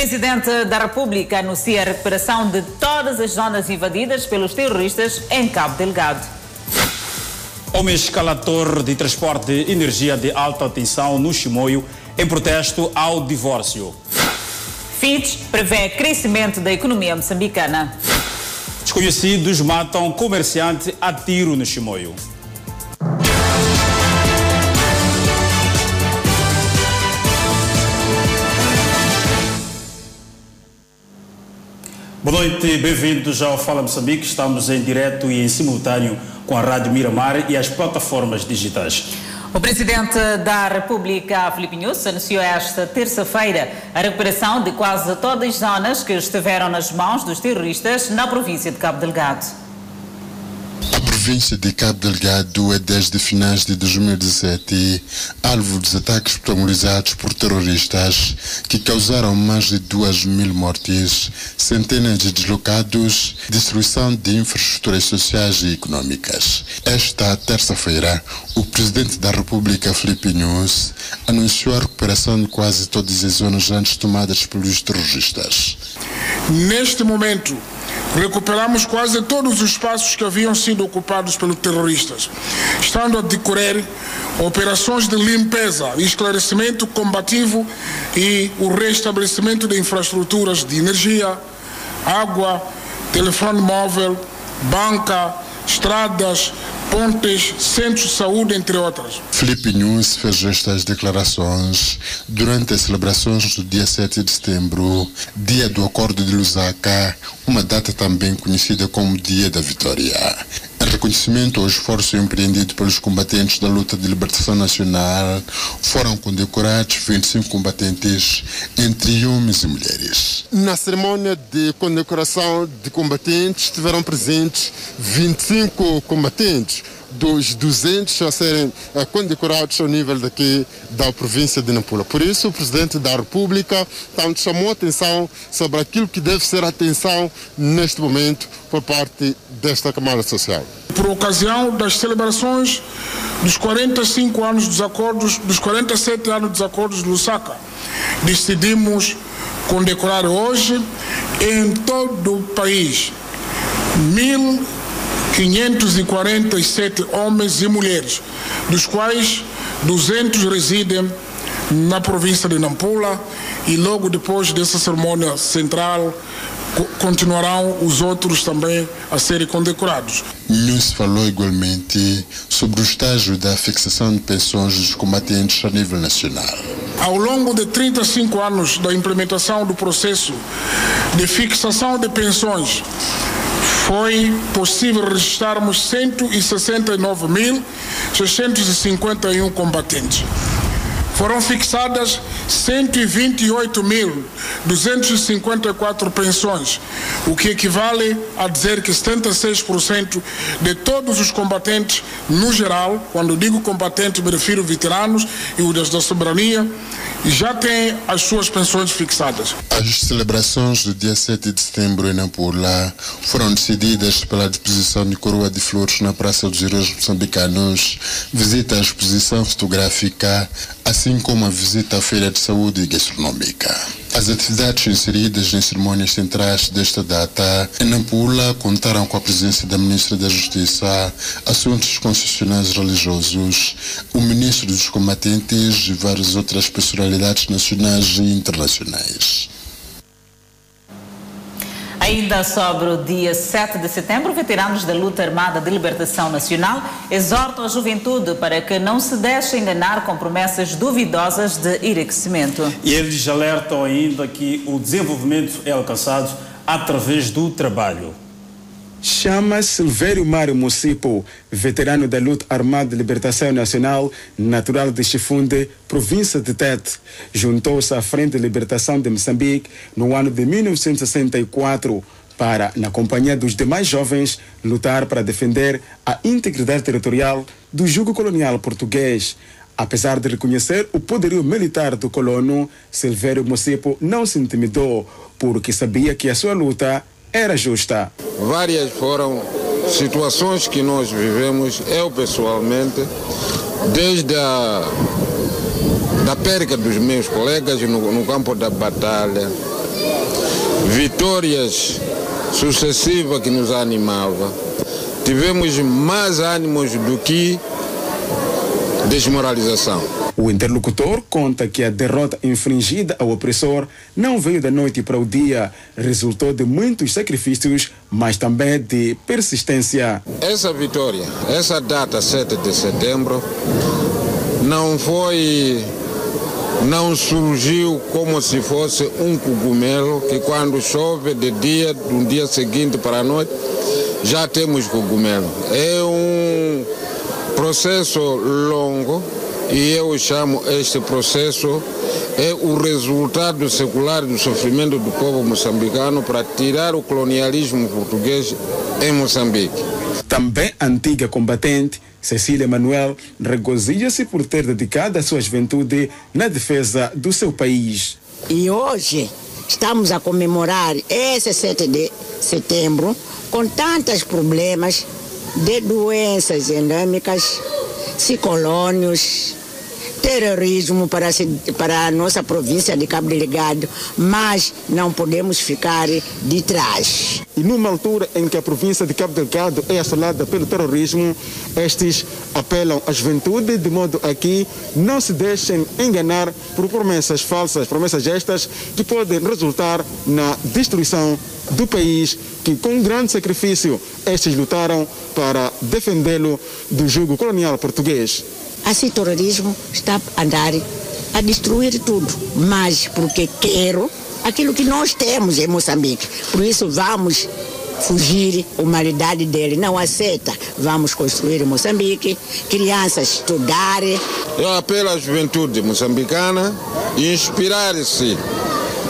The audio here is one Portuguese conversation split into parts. Presidente da República anuncia a recuperação de todas as zonas invadidas pelos terroristas em Cabo Delgado. Homem escalador de transporte de energia de alta tensão no Chimoio em protesto ao divórcio. Fitch prevê crescimento da economia moçambicana. Desconhecidos matam comerciante a tiro no Chimoio. Boa noite, bem-vindos ao Fala Moçambique. Estamos em direto e em simultâneo com a Rádio Miramar e as plataformas digitais. O Presidente da República, Filipe Nunes, anunciou esta terça-feira a recuperação de quase todas as zonas que estiveram nas mãos dos terroristas na província de Cabo Delgado. A província de Cabo Delgado é desde finais de 2017 alvo dos ataques protagonizados por terroristas que causaram mais de 2.000 mortes, centenas de deslocados, destruição de infraestruturas sociais e econômicas. Esta terça-feira, o Presidente da República, Filipe Nyusi, anunciou a recuperação de quase todas as zonas antes tomadas pelos terroristas. Neste momento, recuperamos quase todos os espaços que haviam sido ocupados pelos terroristas, estando a decorrer operações de limpeza, esclarecimento combativo e o restabelecimento de infraestruturas de energia, água, telefone móvel, banca, estradas, pontes, centros de saúde, entre outras. Filipe Nyusi fez estas declarações durante as celebrações do dia 7 de setembro, dia do Acordo de Lusaka, uma data também conhecida como Dia da Vitória. Em reconhecimento ao esforço empreendido pelos combatentes da luta de libertação nacional, foram condecorados 25 combatentes, entre homens e mulheres. Na cerimónia de condecoração de combatentes, estiveram presentes 25 combatentes, dos 200 a serem condecorados ao nível daqui da província de Nampula. Por isso, o Presidente da República tanto chamou a atenção sobre aquilo que deve ser a atenção neste momento por parte desta camada social. Por ocasião das celebrações dos 45 anos dos acordos, dos 47 anos dos acordos de Lusaka, decidimos condecorar hoje em todo o país 1.547 homens e mulheres, dos quais 200 residem na província de Nampula, e logo depois dessa cerimônia central continuarão os outros também a serem condecorados. Nyusi falou igualmente sobre o estágio da fixação de pensões dos combatentes a nível nacional. Ao longo de 35 anos da implementação do processo de fixação de pensões, foi possível registrarmos 169.651 combatentes. Foram fixadas 128.254 pensões, o que equivale a dizer que 76% de todos os combatentes, no geral, quando digo combatentes, me refiro veteranos e os da soberania, já têm as suas pensões fixadas. As celebrações do dia 7 de setembro em Nampula foram decididas pela deposição de coroa de flores na Praça dos Heróis Moçambicanos, visita à exposição fotográfica, assim como a visita à Feira de Saúde e Gastronômica. As atividades inseridas nas cerimônias centrais desta data em Nampula contaram com a presença da Ministra da Justiça, assuntos constitucionais religiosos, o Ministro dos Combatentes e várias outras personalidades nacionais e internacionais. Ainda sobre o dia 7 de setembro, veteranos da luta armada de libertação nacional exortam a juventude para que não se deixe enganar com promessas duvidosas de enriquecimento. E eles alertam ainda que o desenvolvimento é alcançado através do trabalho. Chama Silvério Mário Mocipo, veterano da luta armada de libertação nacional, natural de Chifunde, província de Tete. Juntou-se à Frente de Libertação de Moçambique no ano de 1964 para, na companhia dos demais jovens, lutar para defender a integridade territorial do jugo colonial português. Apesar de reconhecer o poderio militar do colono, Silvério Mocipo não se intimidou, porque sabia que a sua luta era justa. Várias foram situações que nós vivemos, eu pessoalmente, desde a perca dos meus colegas no campo da batalha, vitórias sucessivas que nos animava, tivemos mais ânimos do que desmoralização. O interlocutor conta que a derrota infringida ao opressor não veio da noite para o dia, resultou de muitos sacrifícios, mas também de persistência. Essa vitória, essa data 7 de setembro, não surgiu como se fosse um cogumelo que quando chove de dia, de um dia seguinte para a noite, já temos cogumelo. É um processo longo e eu chamo este processo é o resultado secular do sofrimento do povo moçambicano para tirar o colonialismo português em Moçambique. Também antiga combatente, Cecília Manuel regozija-se por ter dedicado a sua juventude na defesa do seu país. E hoje estamos a comemorar esse 7 de setembro com tantos problemas de doenças endêmicas, ciclônios, terrorismo para a nossa província de Cabo Delgado, mas não podemos ficar de trás. E numa altura em que a província de Cabo Delgado é assolada pelo terrorismo, estes apelam à juventude de modo a que não se deixem enganar por promessas falsas, promessas estas que podem resultar na destruição do país que com grande sacrifício estes lutaram para defendê-lo do jugo colonial português. Assim, o terrorismo está a andar a destruir tudo, mas porque quero aquilo que nós temos em Moçambique. Por isso vamos fugir, a humanidade dele não aceita. Vamos construir Moçambique, crianças estudarem. Eu apelo à juventude moçambicana e inspirar-se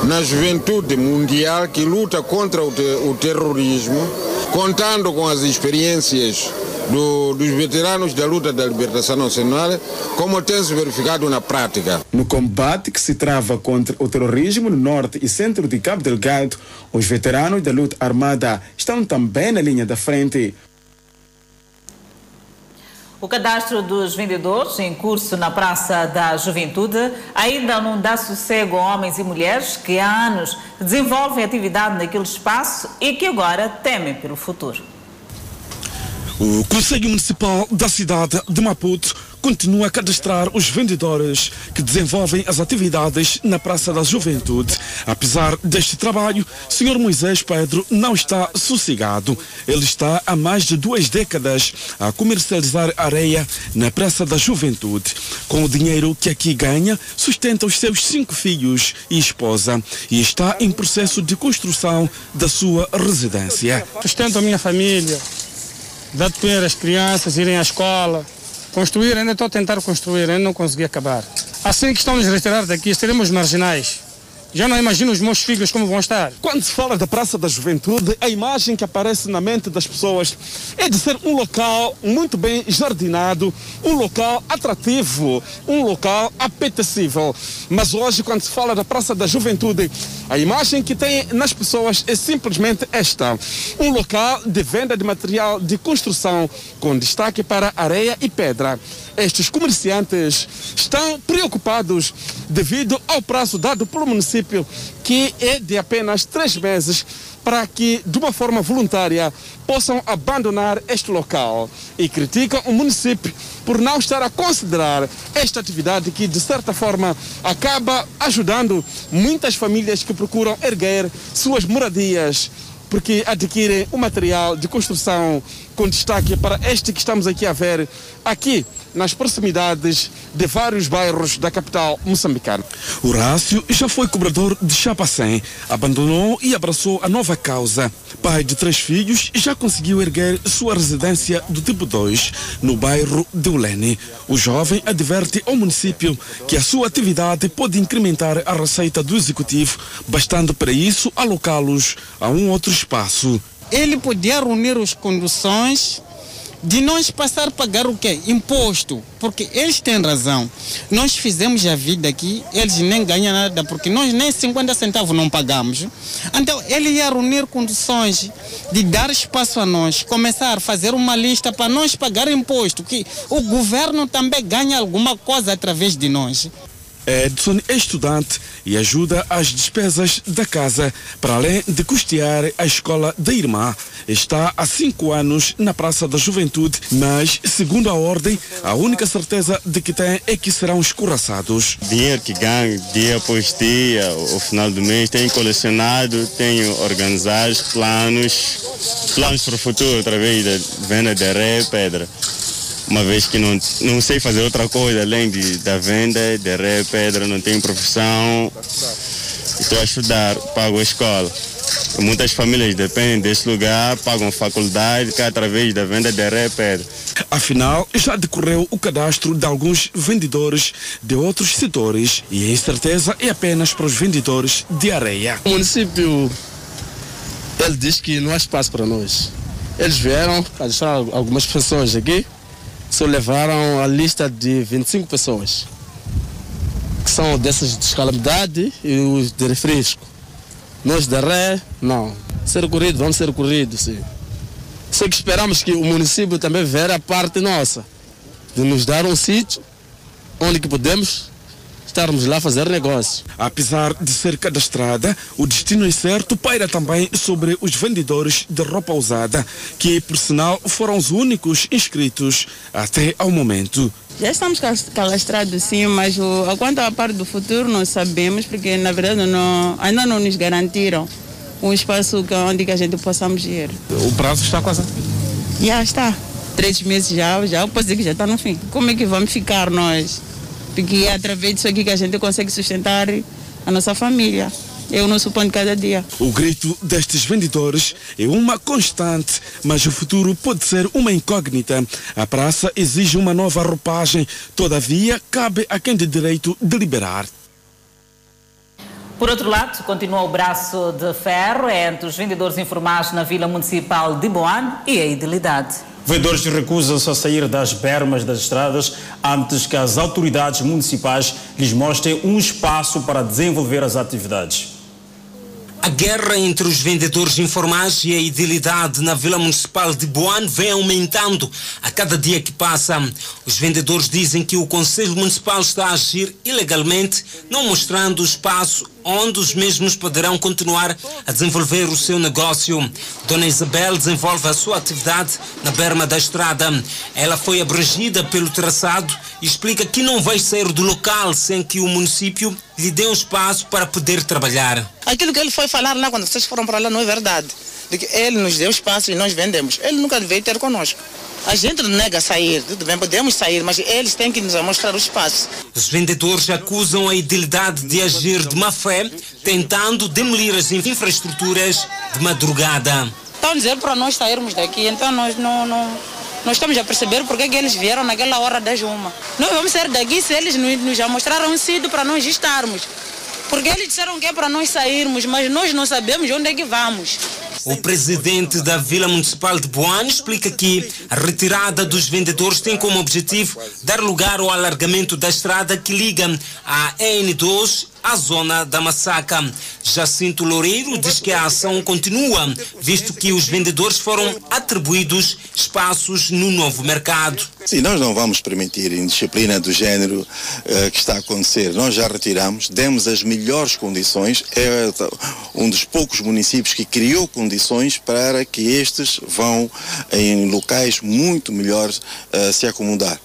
na juventude mundial que luta contra o terrorismo, contando com as experiências dos veteranos da luta da libertação nacional, como tem se verificado na prática. No combate que se trava contra o terrorismo no norte e centro de Cabo Delgado, os veteranos da luta armada estão também na linha da frente. O cadastro dos vendedores em curso na Praça da Juventude ainda não dá sossego a homens e mulheres que há anos desenvolvem atividade naquele espaço e que agora temem pelo futuro. O Conselho Municipal da cidade de Maputo continua a cadastrar os vendedores que desenvolvem as atividades na Praça da Juventude. Apesar deste trabalho, o Sr. Moisés Pedro não está sossegado. Ele está há mais de 2 décadas a comercializar areia na Praça da Juventude. Com o dinheiro que aqui ganha, sustenta os seus 5 filhos e esposa e está em processo de construção da sua residência. Sustento a minha família. Dar de comer às crianças, irem à escola, construir, ainda estou a tentar construir, ainda não consegui acabar. Assim que estamos a retirar daqui, estaremos marginais. Já não imagino os meus filhos como vão estar. Quando se fala da Praça da Juventude, a imagem que aparece na mente das pessoas é de ser um local muito bem jardinado, um local atrativo, um local apetecível. Mas hoje, quando se fala da Praça da Juventude, a imagem que tem nas pessoas é simplesmente esta. Um local de venda de material de construção, com destaque para areia e pedra. Estes comerciantes estão preocupados devido ao prazo dado pelo município, que é de apenas 3 meses, para que, de uma forma voluntária, possam abandonar este local. E criticam o município por não estar a considerar esta atividade que, de certa forma, acaba ajudando muitas famílias que procuram erguer suas moradias, porque adquirem o material de construção, com destaque para este que estamos aqui a ver, aqui nas proximidades de vários bairros da capital moçambicana. Horácio já foi cobrador de chapa 100, abandonou e abraçou a nova causa. Pai de 3 filhos, já conseguiu erguer sua residência do tipo 2, no bairro de Uleni. O jovem adverte ao município que a sua atividade pode incrementar a receita do executivo, bastando para isso alocá-los a um outro espaço. Ele podia reunir as condições de nós passar a pagar o quê? Imposto, porque eles têm razão. Nós fizemos a vida aqui, eles nem ganham nada, porque nós nem 50 centavos não pagamos. Então, ele ia reunir condições de dar espaço a nós, começar a fazer uma lista para nós pagar imposto, que o governo também ganha alguma coisa através de nós. Edson é estudante e ajuda as despesas da casa, para além de custear a escola da irmã. Está há 5 anos na Praça da Juventude, mas, segundo a ordem, a única certeza de que tem é que serão escorraçados. Dinheiro que ganho dia após dia, ao final do mês, tenho colecionado, tenho organizado planos para o futuro, através da venda de areia e pedra. Uma vez que não sei fazer outra coisa além da venda, de areia, pedra, não tenho profissão, estou a estudar, pago a escola. Muitas famílias dependem desse lugar, pagam faculdade, que é através da venda de areia, pedra. Afinal, já decorreu o cadastro de alguns vendedores de outros setores e a incerteza é apenas para os vendedores de areia. O município, ele diz que não há espaço para nós. Eles vieram cadastrar algumas pessoas aqui, só levaram a lista de 25 pessoas, que são dessas de calamidade e os de refresco. Nós da Ré, não. Vamos ser corridos, sim. Só que esperamos que o município também veja a parte nossa, de nos dar um sítio onde que podemos estarmos lá fazer negócio. Apesar de ser cadastrada, o destino incerto paira também sobre os vendedores de roupa usada, que, por sinal, foram os únicos inscritos até ao momento. Já estamos cadastrados, sim, mas quanto à parte do futuro não sabemos, porque, na verdade, ainda não nos garantiram um espaço onde que a gente possamos ir. O prazo está quase? Já está. 3 meses já, eu posso dizer que já está no fim. Como é que vamos ficar nós? Porque é através disso aqui que a gente consegue sustentar a nossa família. É o nosso pão de cada dia. O grito destes vendedores é uma constante, mas o futuro pode ser uma incógnita. A praça exige uma nova roupagem, todavia cabe a quem de direito deliberar. Por outro lado, continua o braço de ferro entre os vendedores informais na Vila Municipal de Boane e a idilidade. Vendedores recusam-se a sair das bermas das estradas antes que as autoridades municipais lhes mostrem um espaço para desenvolver as atividades. A guerra entre os vendedores informais e a idilidade na Vila Municipal de Boane vem aumentando a cada dia que passa. Os vendedores dizem que o Conselho Municipal está a agir ilegalmente, não mostrando o espaço onde os mesmos poderão continuar a desenvolver o seu negócio. Dona Isabel desenvolve a sua atividade na Berma da Estrada. Ela foi abrangida pelo traçado e explica que não vai sair do local sem que o município lhe dê um espaço para poder trabalhar. Aquilo que ele foi falar lá quando vocês foram para lá não é verdade. De que ele nos deu espaço e nós vendemos. Ele nunca veio ter conosco. A gente nega sair, tudo bem, podemos sair, mas eles têm que nos mostrar o espaço. Os vendedores acusam a idilidade de agir de má fé, tentando demolir as infraestruturas de madrugada. Estão dizendo para nós sairmos daqui, então nós não estamos a perceber porque é que eles vieram naquela hora das 1h. Nós vamos sair daqui se eles nos já mostraram um sítio para nós estarmos. Porque eles disseram que é para nós sairmos, mas nós não sabemos onde é que vamos. O presidente da Vila Municipal de Boane explica que a retirada dos vendedores tem como objetivo dar lugar ao alargamento da estrada que liga a N2 à zona da Massaca. Jacinto Loureiro diz que a ação continua, visto que os vendedores foram atribuídos espaços no novo mercado. Sim, nós não vamos permitir indisciplina do género que está a acontecer. Nós já retiramos, demos as melhores condições. É um dos poucos municípios que criou condições para que estes vão em locais muito melhores se acomodar.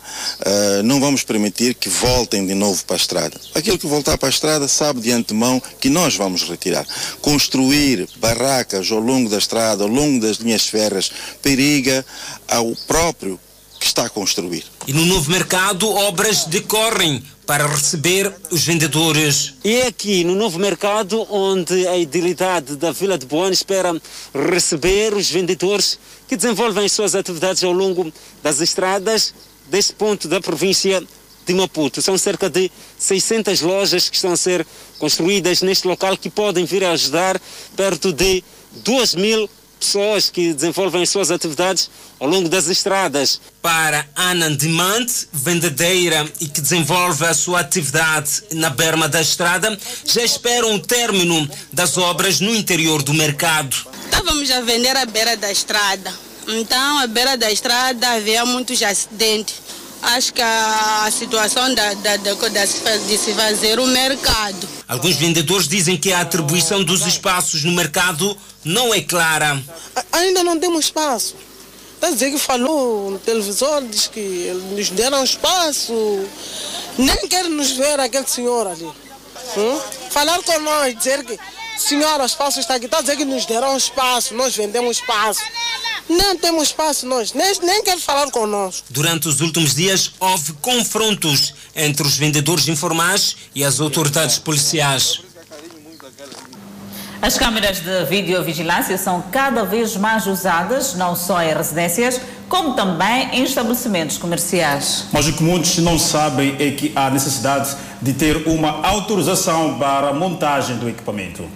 Não vamos permitir que voltem de novo para a estrada. Aquilo que voltar para a estrada sabe de antemão que nós vamos retirar. Construir barracas ao longo da estrada, ao longo das linhas férreas, periga ao próprio que está a construir. E no novo mercado, obras decorrem para receber os vendedores. E é aqui no novo mercado onde a idilidade da Vila de Boane espera receber os vendedores que desenvolvem suas atividades ao longo das estradas deste ponto da província de Maputo. São cerca de 600 lojas que estão a ser construídas neste local que podem vir a ajudar perto de 2.000 pessoas que desenvolvem suas atividades ao longo das estradas. Para Ana Dimante, vendedeira e que desenvolve a sua atividade na Berma da Estrada, já esperam o término das obras no interior do mercado. Estávamos a vender à beira da estrada. Então, à beira da estrada havia muitos acidentes. acho que a situação de se fazer o mercado. Alguns vendedores dizem que a atribuição dos espaços no mercado não é clara. Ainda não temos espaço. Está a dizer que falou no televisor, diz que nos deram espaço. Nem quer nos ver aquele senhor ali. Falar com nós, dizer que, senhora, o espaço está aqui. Está a dizer que nos deram espaço, nós vendemos espaço. Não temos espaço nós, nem quer falar conosco. Durante os últimos dias, houve confrontos entre os vendedores informais e as autoridades policiais. As câmeras de videovigilância são cada vez mais usadas, não só em residências, como também em estabelecimentos comerciais. Mas o que muitos não sabem é que há necessidade de ter uma autorização para a montagem do equipamento.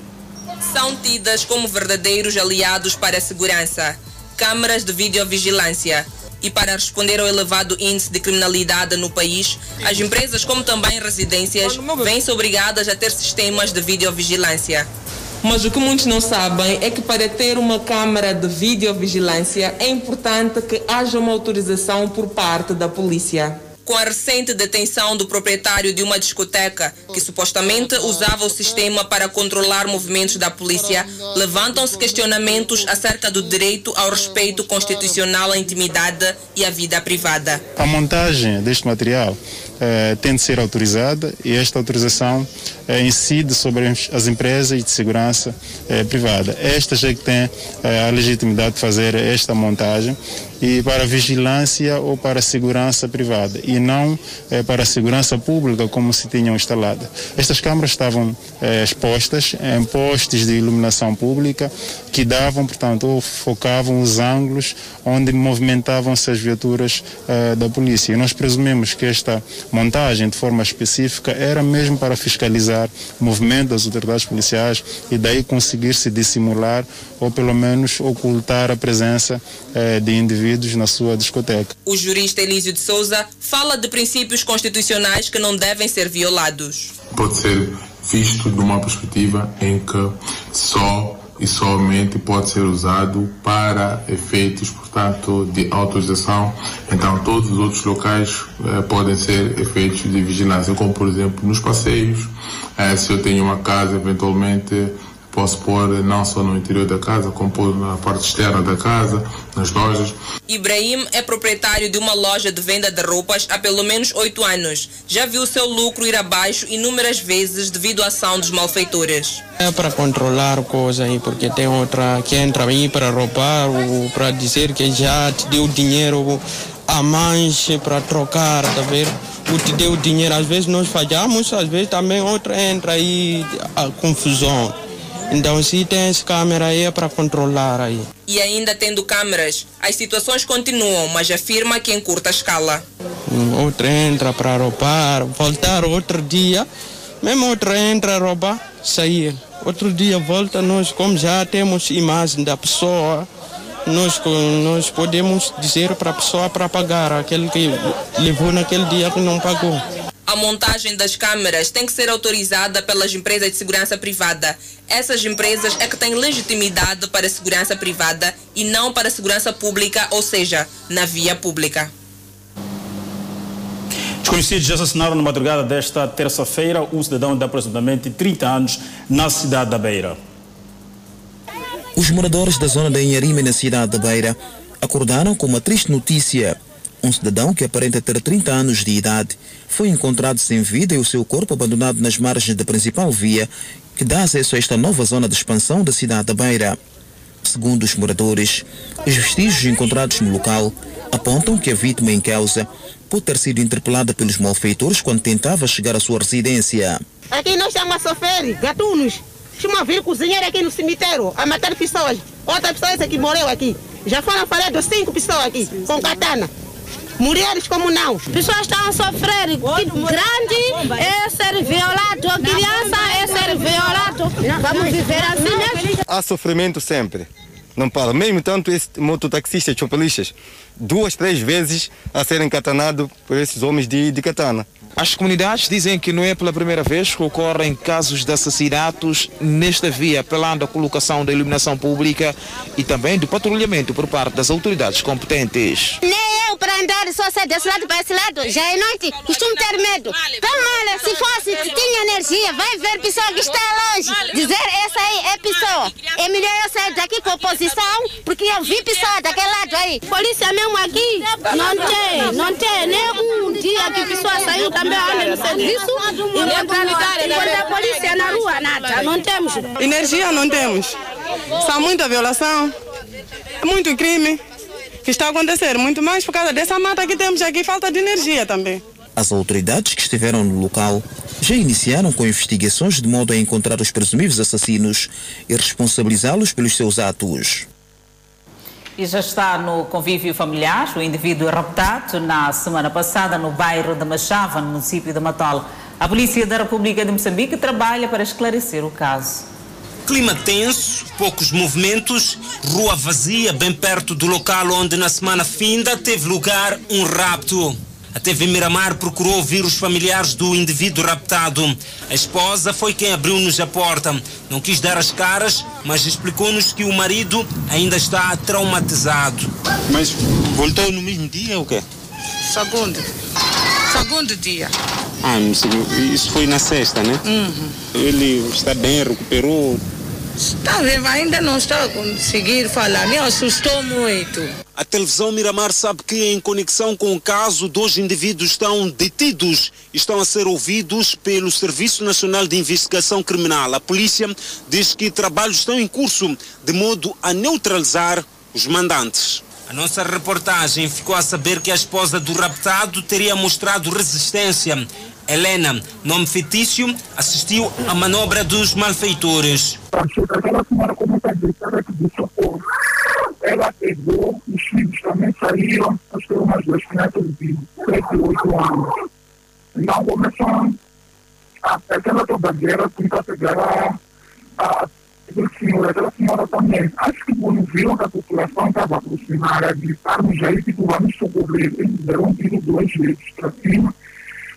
São tidas como verdadeiros aliados para a segurança. Câmaras de videovigilância. E para responder ao elevado índice de criminalidade no país, as empresas, como também residências, vêm-se obrigadas a ter sistemas de videovigilância. Mas o que muitos não sabem é que para ter uma câmara de videovigilância é importante que haja uma autorização por parte da polícia. Com a recente detenção do proprietário de uma discoteca, que supostamente usava o sistema para controlar movimentos da polícia, levantam-se questionamentos acerca do direito ao respeito constitucional à intimidade e à vida privada. A montagem deste material tem de ser autorizada e esta autorização incide sobre as empresas de segurança privada. Estas é que têm a legitimidade de fazer esta montagem e para vigilância ou para segurança privada e não para segurança pública como se tinham instalado. Estas câmaras estavam expostas em postes de iluminação pública que davam, portanto, ou focavam os ângulos onde movimentavam-se as viaturas da polícia. E nós presumimos que esta montagem, de forma específica, era mesmo para fiscalizar o movimento das autoridades policiais e daí conseguir-se dissimular ou pelo menos ocultar a presença de indivíduos na sua discoteca. O jurista Elísio de Souza fala de princípios constitucionais que não devem ser violados. Pode ser visto de uma perspectiva em que só e somente pode ser usado para efeitos, portanto, de autorização. Então, todos os outros locais podem ser efeitos de vigilância, como, por exemplo, nos passeios. Se eu tenho uma casa, eventualmente posso pôr não só no interior da casa, como pôr na parte externa da casa, nas lojas. Ibrahim é proprietário de uma loja de venda de roupas há pelo menos 8 anos. Já viu o seu lucro ir abaixo inúmeras vezes devido à ação dos malfeitores. É para controlar coisas aí, porque tem outra que entra aí para roubar, ou para dizer que já te deu dinheiro a mais para trocar, tá vendo? O te deu dinheiro, às vezes nós falhamos, às vezes também outra entra aí a confusão. Então, se tem essa câmera aí, é para controlar aí. E ainda tendo câmeras, as situações continuam, mas afirma que em curta escala. Outra entra para roubar, voltar outro dia, mesmo outra entra a roubar, sair. Outro dia volta, nós como já temos imagem da pessoa, nós podemos dizer para a pessoa para pagar aquele que levou naquele dia que não pagou. A montagem das câmeras tem que ser autorizada pelas empresas de segurança privada. Essas empresas é que têm legitimidade para a segurança privada e não para a segurança pública, ou seja, na via pública. Desconhecidos assassinaram na madrugada desta terça-feira um cidadão de aproximadamente 30 anos na cidade da Beira. Os moradores da zona da Inharime, na cidade da Beira, acordaram com uma triste notícia. Um cidadão que aparenta ter 30 anos de idade foi encontrado sem vida e o seu corpo abandonado nas margens da principal via que dá acesso a esta nova zona de expansão da cidade da Beira. Segundo os moradores, os vestígios encontrados no local apontam que a vítima em causa pode ter sido interpelada pelos malfeitores quando tentava chegar à sua residência. Aqui nós estamos a sofrer, gatunos. Estamos a vir cozinheiro aqui no cemitério, a matar pessoas. Outra pessoa essa que morreu aqui. Já foram falhados 5 pessoas aqui, com katana. Mulheres como não. As pessoas estão a sofrer. Grande é ser violado, criança é ser violado. Vamos viver assim mesmo. Há sofrimento sempre. Não para. Mesmo tanto esse mototaxista, chopelistas, 2, 3 vezes a serem catanado por esses homens de katana. As comunidades dizem que não é pela primeira vez que ocorrem casos de assassinatos nesta via, apelando à colocação da iluminação pública e também do patrulhamento por parte das autoridades competentes. Nem eu costumo para andar só ser desse lado para esse lado, já é noite, costumo ter medo. Tão mal, se fosse, se tinha energia, vai ver pessoa que está longe. Dizer essa aí é pessoa. É melhor eu sair daqui com oposição, porque eu vi pessoa daquele lado aí. Polícia mesmo aqui, não tem nem um dia que pessoa saiu também, olha no serviço, e não tem a polícia na rua, nada, não temos. Energia não temos. Só muita violação, muito crime que está acontecendo, muito mais por causa dessa mata que temos aqui, falta de energia também. As autoridades que estiveram no local já iniciaram com investigações de modo a encontrar os presumíveis assassinos e responsabilizá-los pelos seus atos. E já está no convívio familiar o indivíduo raptado na semana passada no bairro de Machava, no município de Matala. A Polícia da República de Moçambique trabalha para esclarecer o caso. Clima tenso, poucos movimentos, rua vazia bem perto do local onde na semana finda teve lugar um rapto. A TV Miramar procurou ouvir os familiares do indivíduo raptado. A esposa foi quem abriu-nos a porta. Não quis dar as caras, mas explicou-nos que o marido ainda está traumatizado. Mas voltou no mesmo dia ou quê? Segundo dia. Ah, isso foi na sexta, né? Uhum. Ele está bem, recuperou? Está bem, ainda não está a conseguir falar, me assustou muito. A televisão Miramar sabe que, em conexão com o caso, 2 indivíduos estão detidos e estão a ser ouvidos pelo Serviço Nacional de Investigação Criminal. A polícia diz que trabalhos estão em curso, de modo a neutralizar os mandantes. A nossa reportagem ficou a saber que a esposa do raptado teria mostrado resistência. Helena, nome fictício, assistiu à manobra dos malfeitores. Ela pegou, os filhos também saíram, mas foram umas 2 crianças de 7 ou 8 anos. Então começaram aquela tobadeira, tentar pegar a... Aquela senhora também, acho que quando viram que a população estava aproximada, gritaram já e tipo, vamos socorrer, eles deram um tiro 2 vezes para cima,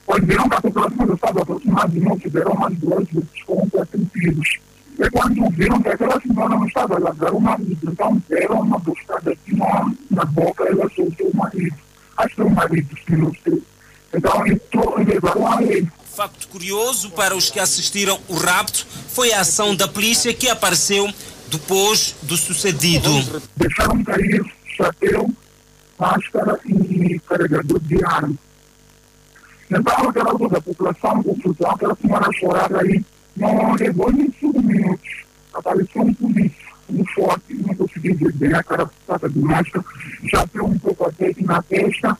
quando viram que a população já estava aproximada e não tiveram mais 2 vezes com 4 tiros. E quando viram que aquela senhora não estava lá, deram uma vida, então deram uma buscada aqui na boca, ela soltou o marido, acho que é o marido, se não sei. Então levaram a ele. Facto curioso para os que assistiram o rapto foi a ação da polícia que apareceu depois do sucedido. Deixaram cair chapéu, máscara e carregador de arma. Então aquela toda a população, confusão, aquela senhora chorada aí, não levou nem 5 minutos. Apareceu um polícia, um forte, não conseguiu ver a cara passada de máscara, chapéu um pouco até na testa,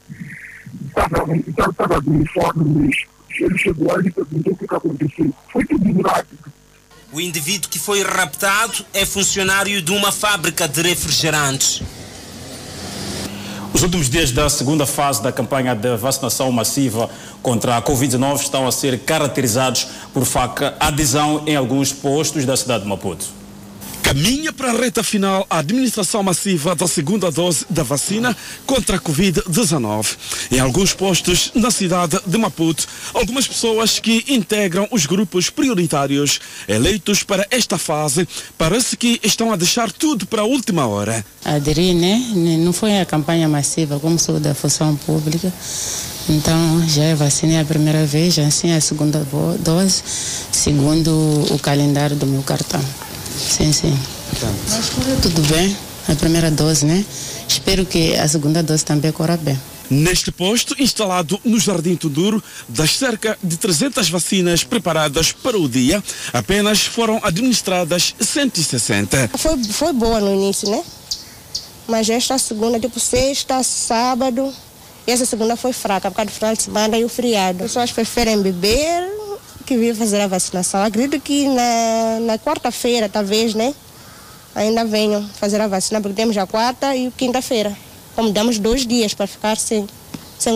estava de uniforme mesmo. Ele chegou ali e perguntou o que aconteceu. Foi tudo rápido. O indivíduo que foi raptado é funcionário de uma fábrica de refrigerantes. Os últimos dias da segunda fase da campanha de vacinação massiva contra a Covid-19 estão a ser caracterizados por fraca adesão em alguns postos da cidade de Maputo. Caminha para a reta final a administração massiva da segunda dose da vacina contra a Covid-19. Em alguns postos na cidade de Maputo, algumas pessoas que integram os grupos prioritários eleitos para esta fase parece que estão a deixar tudo para a última hora. Aderi, né? Não foi a campanha massiva, como sou da função pública. Então, já vacinei a primeira vez, já sim a segunda dose, segundo o calendário do meu cartão. Sim, sim. Mas correu tudo bem, a primeira dose, né? Espero que a segunda dose também corra bem. Neste posto, instalado no Jardim Tunduru, das cerca de 300 vacinas preparadas para o dia, apenas foram administradas 160. Foi boa no início, né? Mas esta segunda, tipo sexta, sábado, e essa segunda foi fraca, por causa do final de semana e o feriado. As pessoas preferem beber... que veio fazer a vacinação. Acredito que na quarta-feira, talvez, né? Ainda venham fazer a vacina, porque temos a quarta e quinta-feira. Como damos 2 dias para ficar sem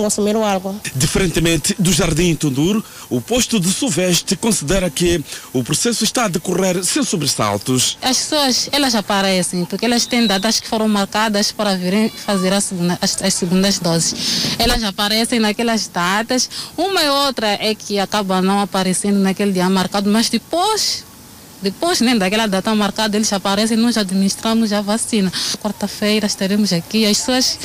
consumir o álcool. Diferentemente do Jardim Tunduro, o posto de Suveste considera que o processo está a decorrer sem sobressaltos. As pessoas, elas aparecem, porque elas têm datas que foram marcadas para virem fazer as segundas doses. Elas aparecem naquelas datas, uma e outra é que acaba não aparecendo naquele dia marcado, mas depois né, daquela data marcada, eles aparecem e nós administramos a vacina. Quarta-feira estaremos aqui, as pessoas...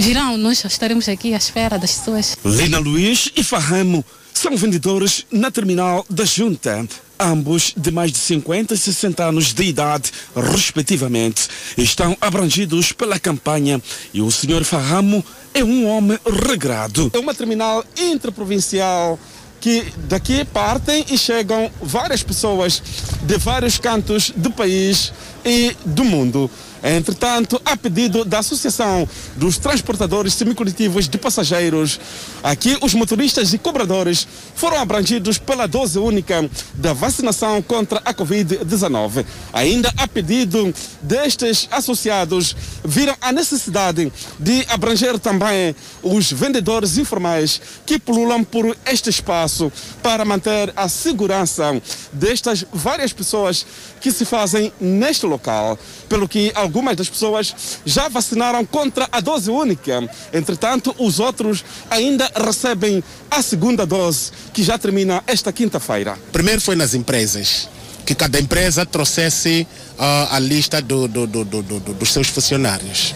virão, nós estaremos aqui à espera das pessoas. Lina Luiz e Farramo são vendedores na terminal da Junta, ambos de mais de 50 e 60 anos de idade, respectivamente. Estão abrangidos pela campanha e o senhor Farramo é um homem regrado. É uma terminal interprovincial que daqui partem e chegam várias pessoas de vários cantos do país e do mundo. Entretanto, a pedido da Associação dos Transportadores Semicolitivos de Passageiros, aqui os motoristas e cobradores foram abrangidos pela dose única da vacinação contra a Covid-19. Ainda a pedido destes associados, viram a necessidade de abranger também os vendedores informais que pululam por este espaço para manter a segurança destas várias pessoas que se fazem neste local, pelo que algumas das pessoas já vacinaram contra a dose única. Entretanto, os outros ainda recebem a segunda dose, que já termina esta quinta-feira. Primeiro foi nas empresas, que cada empresa trouxesse a lista dos seus funcionários.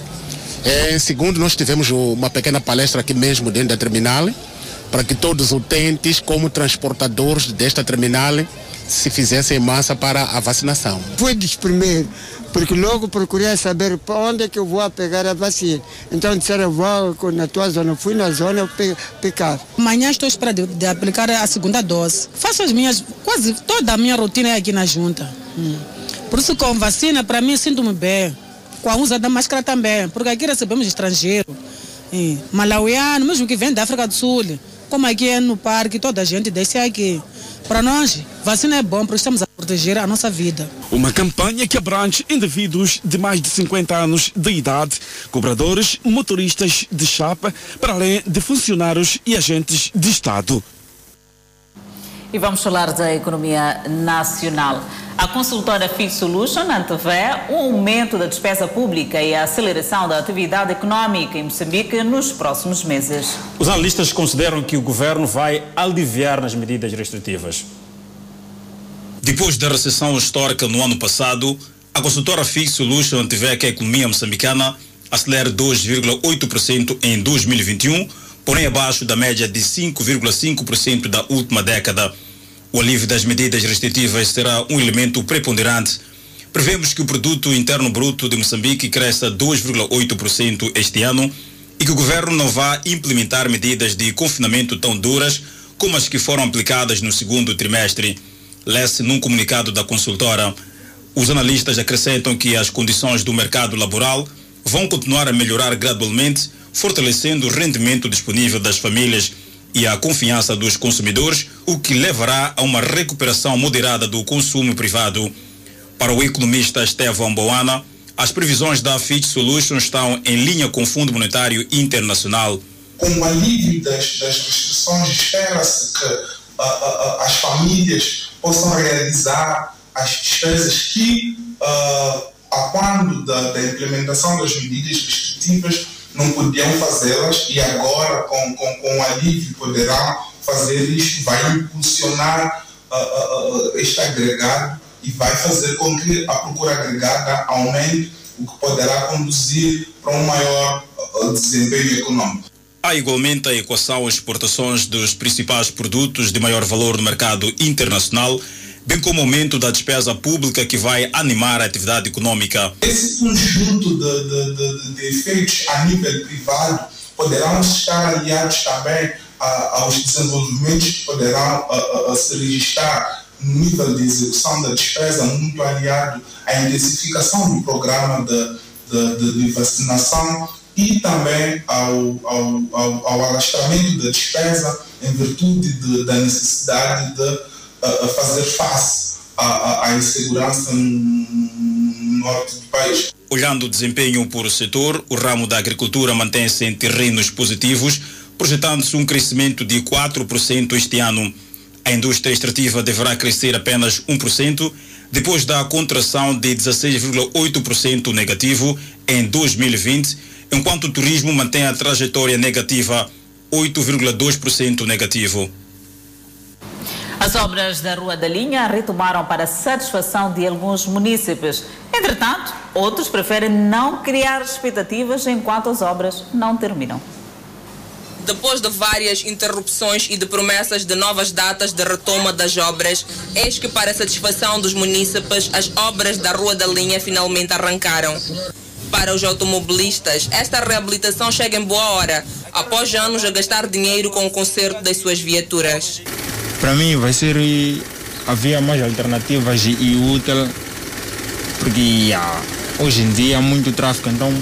Em segundo, nós tivemos uma pequena palestra aqui mesmo dentro da terminal, para que todos os utentes, como transportadores desta terminal, se fizessem massa para a vacinação. Foi dos primeiros, porque logo procurei saber para onde é que eu vou pegar a vacina. Então disseram, vou na tua zona, fui na zona pegar. Amanhã estou esperando de aplicar a segunda dose. Faço as minhas, quase toda a minha rotina é aqui na Junta. Por isso com vacina, para mim, sinto-me bem. Com a usa da máscara também, porque aqui recebemos estrangeiro. Malauiano, mesmo que vem da África do Sul. Como aqui é no parque, toda a gente desce aqui. Para nós, vacina é bom, porque estamos a proteger a nossa vida. Uma campanha que abrange indivíduos de mais de 50 anos de idade, cobradores, motoristas de chapa, para além de funcionários e agentes de Estado. E vamos falar da economia nacional. A consultora Fitch Solutions antevê um aumento da despesa pública e a aceleração da atividade económica em Moçambique nos próximos meses. Os analistas consideram que o governo vai aliviar nas medidas restritivas. Depois da recessão histórica no ano passado, a consultora Fitch Solutions antevê que a economia moçambicana acelere 2,8% em 2021, porém abaixo da média de 5,5% da última década. O alívio das medidas restritivas será um elemento preponderante. Prevemos que o produto interno bruto de Moçambique cresça 2,8% este ano e que o governo não vá implementar medidas de confinamento tão duras como as que foram aplicadas no segundo trimestre, lê-se num comunicado da consultora. Os analistas acrescentam que as condições do mercado laboral vão continuar a melhorar gradualmente, fortalecendo o rendimento disponível das famílias e a confiança dos consumidores, o que levará a uma recuperação moderada do consumo privado. Para o economista Estevão Boana, as previsões da Fitch Solutions estão em linha com o Fundo Monetário Internacional. Com o alívio das restrições, espera-se que as famílias possam realizar as despesas que, a quando da implementação das medidas restritivas, não podiam fazê-las, e agora com alívio poderão fazer isto. Vai impulsionar este agregado e vai fazer com que a procura agregada aumente, o que poderá conduzir para um maior desempenho econômico. Há igualmente a equação às exportações dos principais produtos de maior valor no mercado internacional, bem como o aumento da despesa pública que vai animar a atividade econômica. Esse conjunto de efeitos a nível privado poderão estar aliados também aos desenvolvimentos que poderão se registrar no nível de execução da despesa, muito aliado à intensificação do programa de vacinação e também ao alastramento da despesa em virtude da necessidade de fazer face à insegurança no norte do país. Olhando o desempenho por setor, o ramo da agricultura mantém-se em terrenos positivos, projetando-se um crescimento de 4% este ano. A indústria extrativa deverá crescer apenas 1%, depois da contração de 16,8% negativo em 2020, enquanto o turismo mantém a trajetória negativa, 8,2% negativo. As obras da Rua da Linha retomaram para satisfação de alguns munícipes. Entretanto, outros preferem não criar expectativas enquanto as obras não terminam. Depois de várias interrupções e de promessas de novas datas de retoma das obras, eis que para a satisfação dos munícipes, as obras da Rua da Linha finalmente arrancaram. Para os automobilistas, esta reabilitação chega em boa hora, após anos a gastar dinheiro com o conserto das suas viaturas. Para mim vai ser a via mais alternativas e útil, porque hoje em dia há muito tráfego, então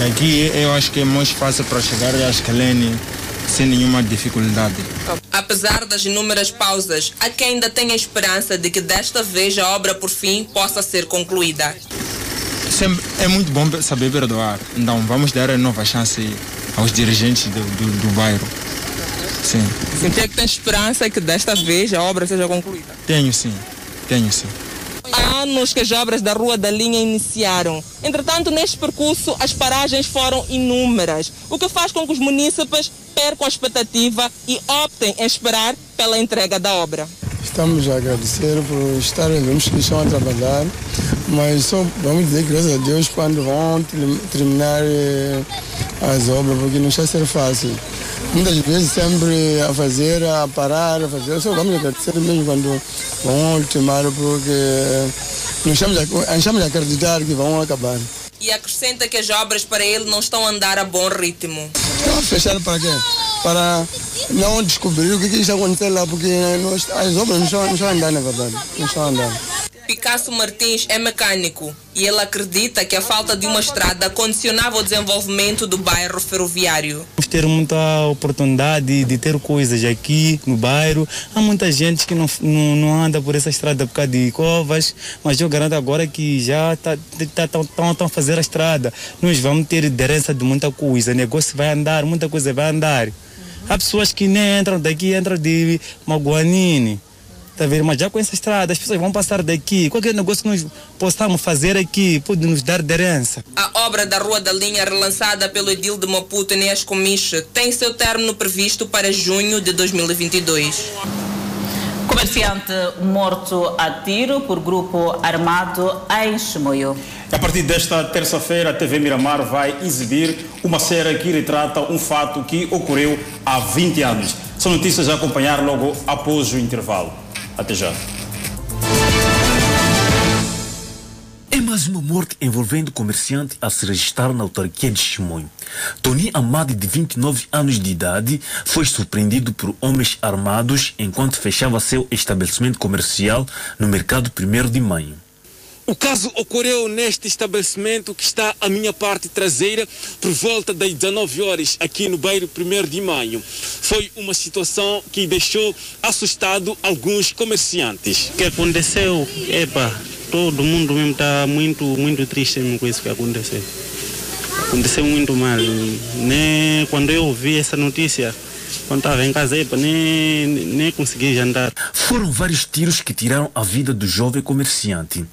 daqui eu acho que é mais fácil para chegar a Escalene sem nenhuma dificuldade. Apesar das inúmeras pausas, há quem ainda tem a esperança de que desta vez a obra por fim possa ser concluída. Sempre é muito bom saber perdoar, então vamos dar a nova chance aos dirigentes do bairro. Sim. Sim, é que tem esperança que desta vez a obra seja concluída? Tenho sim. Há anos que as obras da Rua da Linha iniciaram. Entretanto, neste percurso, as paragens foram inúmeras, o que faz com que os munícipes percam a expectativa e optem em esperar pela entrega da obra. Estamos a agradecer por estarem os que estão a trabalhar, mas só vamos dizer graças a Deus quando vão terminar as obras, porque não vai ser fácil. Muitas vezes sempre a parar, a fazer, só vamos agradecer mesmo quando vão ultimar, porque não estamos a acreditar que vão acabar. E acrescenta que as obras para ele não estão a andar a bom ritmo. Estão a fechar para quê? Para não descobrir o que está acontecendo lá, porque as obras não estão a andar, na verdade. Não estão a andar. Picasso Martins é mecânico e ele acredita que a falta de uma estrada condicionava o desenvolvimento do bairro ferroviário. Vamos ter muita oportunidade de ter coisas aqui no bairro. Há muita gente que não anda por essa estrada por causa de covas, mas eu garanto agora que já estão a fazer a estrada. Nós vamos ter aderência de muita coisa, o negócio vai andar, muita coisa vai andar. Há pessoas que nem entram daqui, entram de Maguanini. Tá vendo? Mas já com essa estrada, as pessoas vão passar daqui. Qualquer negócio que nós possamos fazer aqui pode nos dar aderência. A obra da Rua da Linha, relançada pelo edil de Maputo, Enéas Comiche, tem seu término previsto para junho de 2022. Comerciante morto a tiro por grupo armado em Chimoio. A partir desta terça-feira, a TV Miramar vai exibir uma série que retrata um fato que ocorreu há 20 anos. São notícias a acompanhar logo após o intervalo. Até já. É mais uma morte envolvendo comerciante a se registrar na autarquia de Chimoio. Tony Amade, de 29 anos de idade, foi surpreendido por homens armados enquanto fechava seu estabelecimento comercial no mercado 1º de maio. O caso ocorreu neste estabelecimento que está à minha parte traseira por volta das 19 horas aqui no bairro 1º de Maio. Foi uma situação que deixou assustado alguns comerciantes. O que aconteceu? Todo mundo mesmo está muito triste mesmo com isso que aconteceu. Aconteceu muito mal. Né? Quando eu ouvi essa notícia, quando estava em casa, nem consegui jantar. Foram vários tiros que tiraram a vida do jovem comerciante.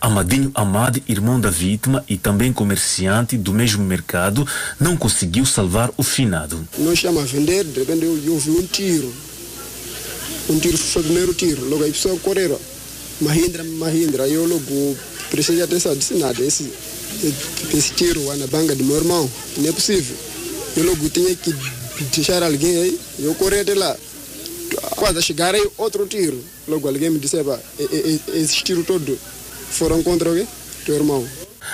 Amadinho Amade, irmão da vítima e também comerciante do mesmo mercado, não conseguiu salvar o finado. Nós estamos a vender, de repente eu ouvi um tiro. Um tiro foi o primeiro tiro, logo aí pessoa correram. Mahindra, eu logo prestei atenção, disse nada. Esse tiro lá na banca do meu irmão, não é possível. Eu logo tinha que deixar alguém aí, eu corri de lá. Quando chegar aí, outro tiro. Logo alguém me disse, esse tiro todo foram contra alguém? Teu irmão.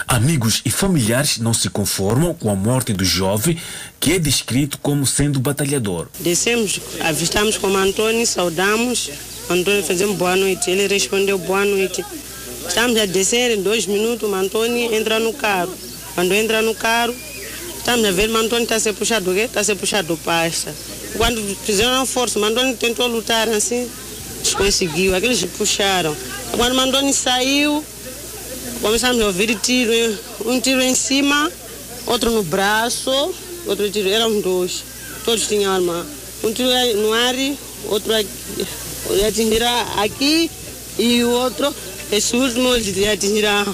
Amigos e familiares não se conformam com a morte do jovem, que é descrito como sendo batalhador. Descemos, avistamos como Antônio, saudamos. Antônio fazemos boa noite, ele respondeu boa noite. Estamos a descer em 2 minutos, o Antônio entra no carro. Quando entra no carro, estamos a ver, o Mandoni está a ser puxado do quê? Está a ser puxado do pasta. Quando fizeram a força, o Mandoni tentou lutar assim, conseguiu, aqueles puxaram. Quando o Mandoni saiu, começamos a ouvir tiro, um tiro em cima, outro no braço, outro tiro, eram 2, todos tinham arma. Um tiro no ar, outro atingirá aqui e o outro, esse último atingirá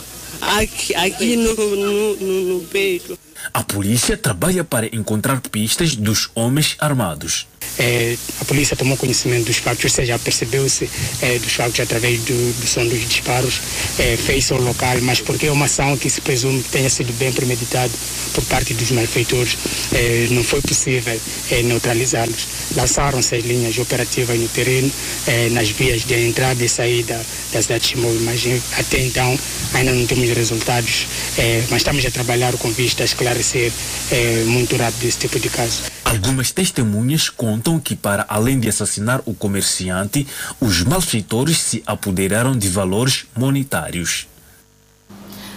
aqui no peito. A polícia trabalha para encontrar pistas dos homens armados. a polícia tomou conhecimento dos factos, ou seja, percebeu-se dos factos através do som dos disparos, fez-se ao local, mas porque é uma ação que se presume que tenha sido bem premeditada por parte dos malfeitores, não foi possível neutralizá-los. Lançaram-se as linhas operativas no terreno, nas vias de entrada e saída da cidade de Chimoio, mas até então ainda não temos resultados, mas estamos a trabalhar com vista a esclarecer muito rápido esse tipo de caso. Algumas testemunhas contam que, para além de assassinar o comerciante, os malfeitores se apoderaram de valores monetários.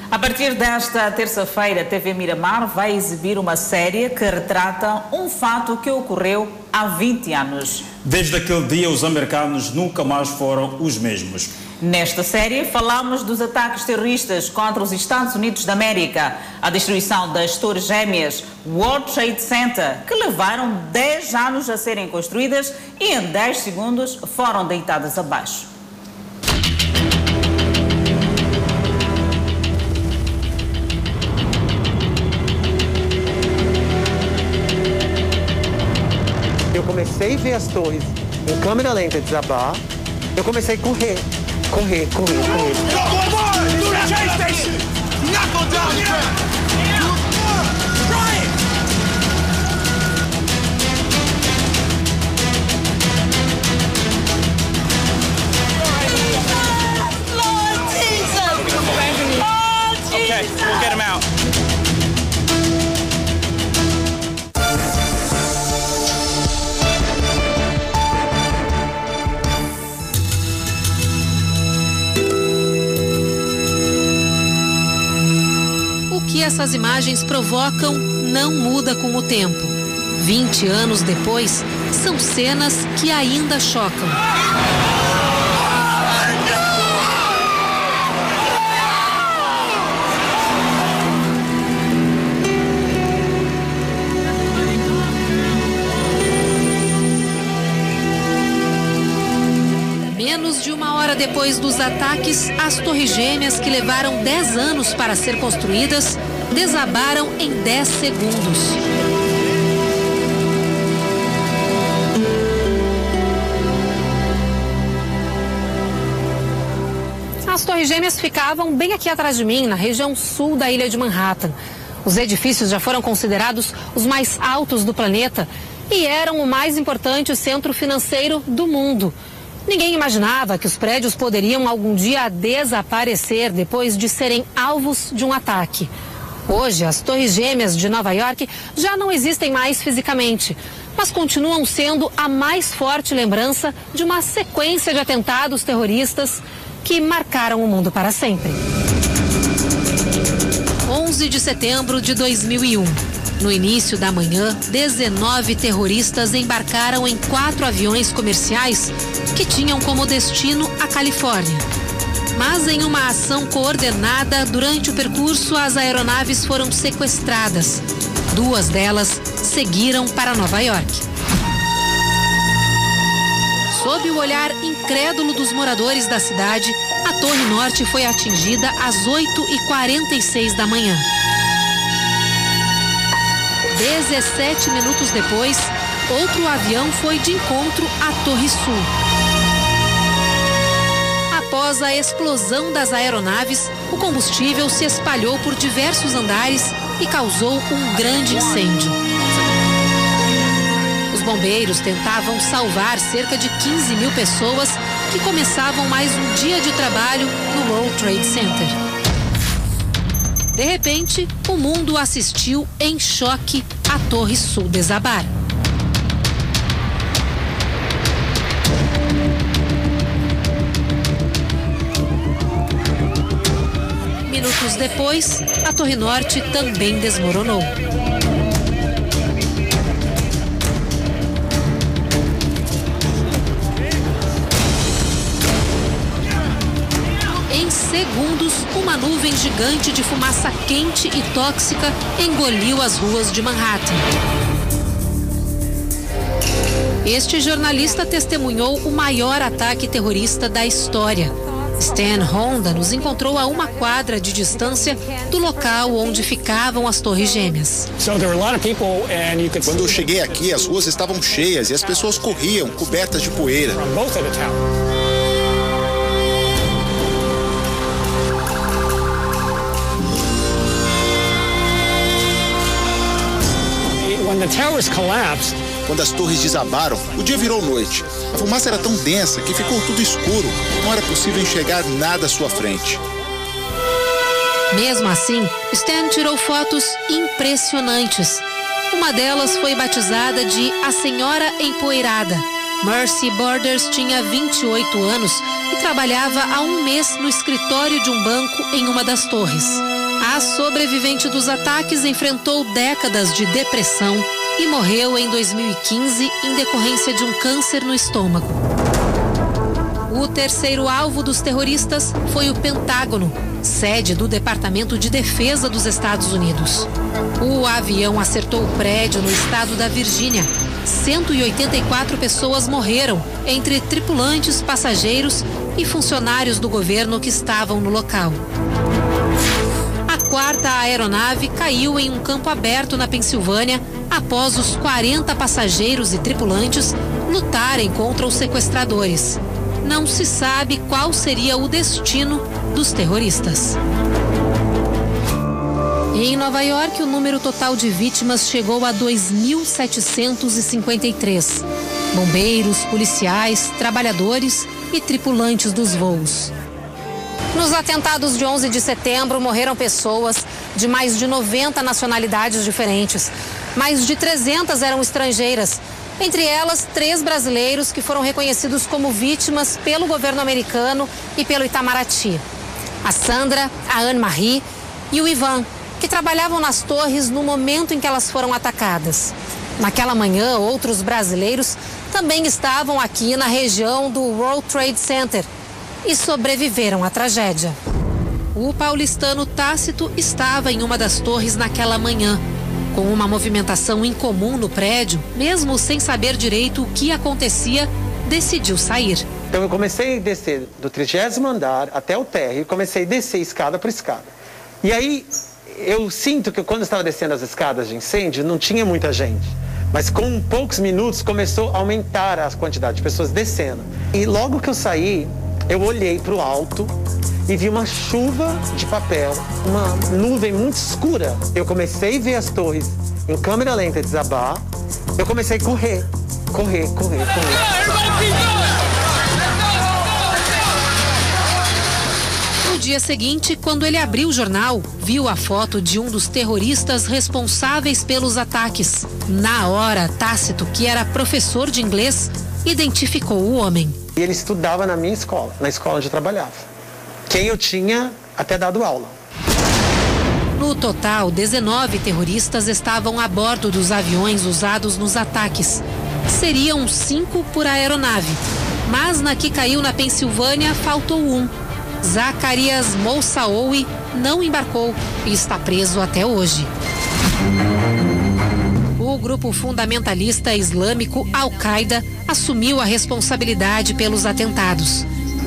A partir desta terça-feira, a TV Miramar vai exibir uma série que retrata um fato que ocorreu há 20 anos. Desde aquele dia, os americanos nunca mais foram os mesmos. Nesta série, falamos dos ataques terroristas contra os Estados Unidos da América, a destruição das Torres Gêmeas, World Trade Center, que levaram 10 anos a serem construídas e em 10 segundos foram deitadas abaixo. Eu comecei a ver as torres em câmera lenta desabar, eu comecei a correr. Okay, we'll get him out. O que essas imagens provocam não muda com o tempo. 20 anos depois, são cenas que ainda chocam. Menos de uma hora depois dos ataques, as Torres Gêmeas, que levaram 10 anos para ser construídas, desabaram em 10 segundos. As Torres Gêmeas ficavam bem aqui atrás de mim, na região sul da ilha de Manhattan. Os edifícios já foram considerados os mais altos do planeta e eram o mais importante centro financeiro do mundo. Ninguém imaginava que os prédios poderiam algum dia desaparecer depois de serem alvos de um ataque. Hoje, as Torres Gêmeas de Nova York já não existem mais fisicamente, mas continuam sendo a mais forte lembrança de uma sequência de atentados terroristas que marcaram o mundo para sempre. 11 de setembro de 2001. No início da manhã, 19 terroristas embarcaram em 4 aviões comerciais que tinham como destino a Califórnia. Mas em uma ação coordenada, durante o percurso, as aeronaves foram sequestradas. 2 delas seguiram para Nova York. Sob o olhar incrédulo dos moradores da cidade, a Torre Norte foi atingida às 8h46 da manhã. 17 minutos depois, outro avião foi de encontro à Torre Sul. Após a explosão das aeronaves, o combustível se espalhou por diversos andares e causou um grande incêndio. Os bombeiros tentavam salvar cerca de 15 mil pessoas que começavam mais um dia de trabalho no World Trade Center. De repente, o mundo assistiu em choque à Torre Sul desabar. Minutos depois, a Torre Norte também desmoronou. Em segundos, uma nuvem gigante de fumaça quente e tóxica engoliu as ruas de Manhattan. Este jornalista testemunhou o maior ataque terrorista da história. Stan Honda nos encontrou a uma quadra de distância do local onde ficavam as Torres Gêmeas. Quando eu cheguei aqui, as ruas estavam cheias e as pessoas corriam, cobertas de poeira. Quando as torres desabaram, o dia virou noite. A fumaça era tão densa que ficou tudo escuro. Não era possível enxergar nada à sua frente. Mesmo assim, Stan tirou fotos impressionantes. Uma delas foi batizada de A Senhora Empoeirada. Mercy Borders tinha 28 anos e trabalhava há um mês no escritório de um banco em uma das torres. A sobrevivente dos ataques enfrentou décadas de depressão e morreu em 2015 em decorrência de um câncer no estômago. O terceiro alvo dos terroristas foi o Pentágono, sede do Departamento de Defesa dos Estados Unidos. O avião acertou o prédio no estado da Virgínia. 184 pessoas morreram, entre tripulantes, passageiros e funcionários do governo que estavam no local. A quarta aeronave caiu em um campo aberto na Pensilvânia após os 40 passageiros e tripulantes lutarem contra os sequestradores. Não se sabe qual seria o destino dos terroristas. Em Nova York, o número total de vítimas chegou a 2.753. Bombeiros, policiais, trabalhadores e tripulantes dos voos. Nos atentados de 11 de setembro, morreram pessoas de mais de 90 nacionalidades diferentes. Mais de 300 eram estrangeiras. Entre elas, 3 brasileiros que foram reconhecidos como vítimas pelo governo americano e pelo Itamaraty. A Sandra, a Anne-Marie e o Ivan, que trabalhavam nas torres no momento em que elas foram atacadas. Naquela manhã, outros brasileiros também estavam aqui na região do World Trade Center e sobreviveram à tragédia. O paulistano Tácito estava em uma das torres naquela manhã. Com uma movimentação incomum no prédio, mesmo sem saber direito o que acontecia, decidiu sair. Então eu comecei a descer do 30º andar até o térreo e comecei a descer escada por escada. E aí eu sinto que quando eu estava descendo as escadas de incêndio, não tinha muita gente. Mas com poucos minutos começou a aumentar a quantidade de pessoas descendo. E logo que eu saí, eu olhei para o alto e vi uma chuva de papel, uma nuvem muito escura. Eu comecei a ver as torres em câmera lenta desabar. Eu comecei a correr. No dia seguinte, quando ele abriu o jornal, viu a foto de um dos terroristas responsáveis pelos ataques. Na hora, Tácito, que era professor de inglês, identificou o homem. E ele estudava na minha escola, na escola onde eu trabalhava, quem eu tinha até dado aula. No total, 19 terroristas estavam a bordo dos aviões usados nos ataques. Seriam 5 por aeronave, mas na que caiu na Pensilvânia faltou um. Zacarias Moussaoui não embarcou e está preso até hoje. O grupo fundamentalista islâmico Al-Qaeda assumiu a responsabilidade pelos atentados.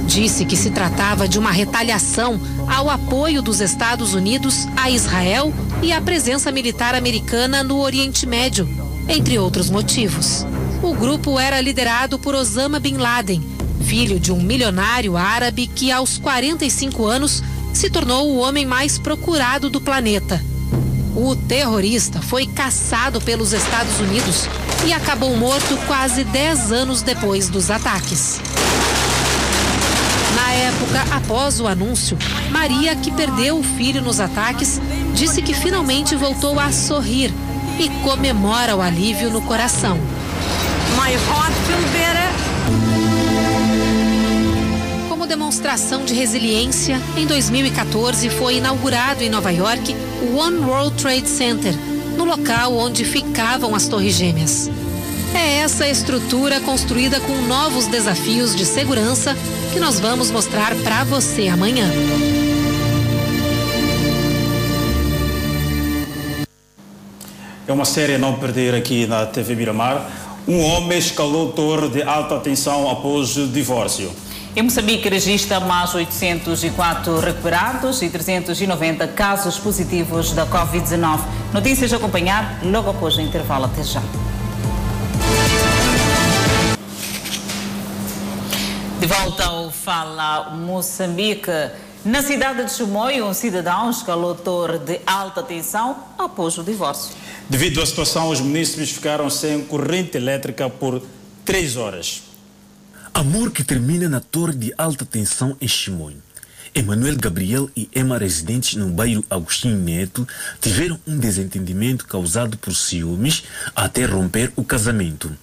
Disse que se tratava de uma retaliação ao apoio dos Estados Unidos a Israel e à presença militar americana no Oriente Médio, entre outros motivos. O grupo era liderado por Osama Bin Laden, filho de um milionário árabe que, aos 45 anos, se tornou o homem mais procurado do planeta. O terrorista foi caçado pelos Estados Unidos e acabou morto quase 10 anos depois dos ataques. Na época, após o anúncio, Maria, que perdeu o filho nos ataques, disse que finalmente voltou a sorrir e comemora o alívio no coração. Como demonstração de resiliência, em 2014 foi inaugurado em Nova York o One World Trade Center, no local onde ficavam as Torres Gêmeas. É essa estrutura construída com novos desafios de segurança que nós vamos mostrar para você amanhã. É uma série a não perder aqui na TV Miramar. Um homem escalou torre de alta tensão após divórcio. Em Moçambique registra mais 804 recuperados e 390 casos positivos da Covid-19. Notícias a acompanhar logo após o intervalo. Até já. De volta ao Fala Moçambique. Na cidade de Chimoio, um cidadão escalou torre de alta tensão após o divórcio. Devido à situação, os munícipes ficaram sem corrente elétrica por 3 horas. Amor que termina na torre de alta tensão em Chimoio. Emanuel Gabriel e Emma, residentes no bairro Agostinho Neto, tiveram um desentendimento causado por ciúmes até romper o casamento.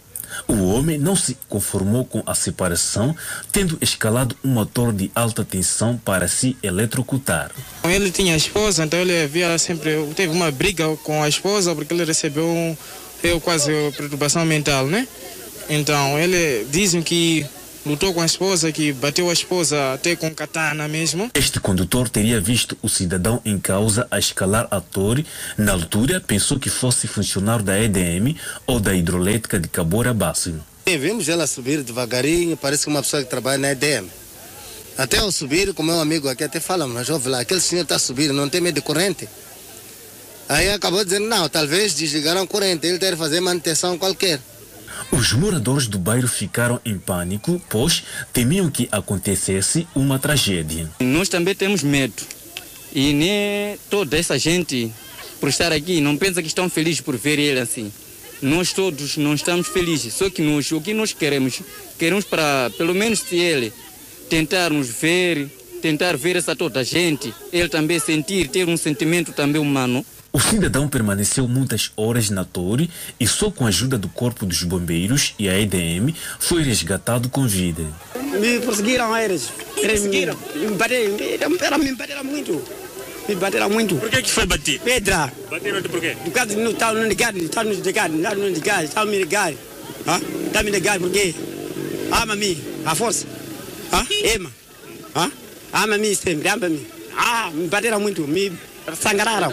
O homem não se conformou com a separação, tendo escalado uma torre de alta tensão para se eletrocutar. Ele tinha a esposa, então ele havia sempre, teve uma briga com a esposa porque ele recebeu quase perturbação mental, né? Então, ele dizem que lutou com a esposa, que bateu a esposa até com katana mesmo. Este condutor teria visto o cidadão em causa a escalar a torre. Na altura, pensou que fosse funcionário da EDM ou da hidrelétrica de Cabo Delgado. Vimos ela subir devagarinho, parece que uma pessoa que trabalha na EDM. Até ao subir, como é um amigo aqui, até fala, mas ouve lá, aquele senhor está subindo, não tem medo de corrente. Aí acabou dizendo, não, talvez desligaram a corrente, ele deve fazer manutenção qualquer. Os moradores do bairro ficaram em pânico, pois temiam que acontecesse uma tragédia. Nós também temos medo. E nem toda essa gente, por estar aqui, não pensa que estão felizes por ver ele assim. Nós todos não estamos felizes, só que nós, o que nós queremos, para, pelo menos se ele, tentar ver essa toda gente, ele também sentir, ter um sentimento também humano. O cidadão permaneceu muitas horas na torre e só com a ajuda do corpo dos bombeiros e a EDM foi resgatado com vida. Me perseguiram, eles. Me bateram muito. Por que que foi bater? Pedra. Bateram-te por quê? Estão me ligando por quê? Ama-me, a força. Ema. Ama-me sempre, ama-me. Me bateram muito, sangraram.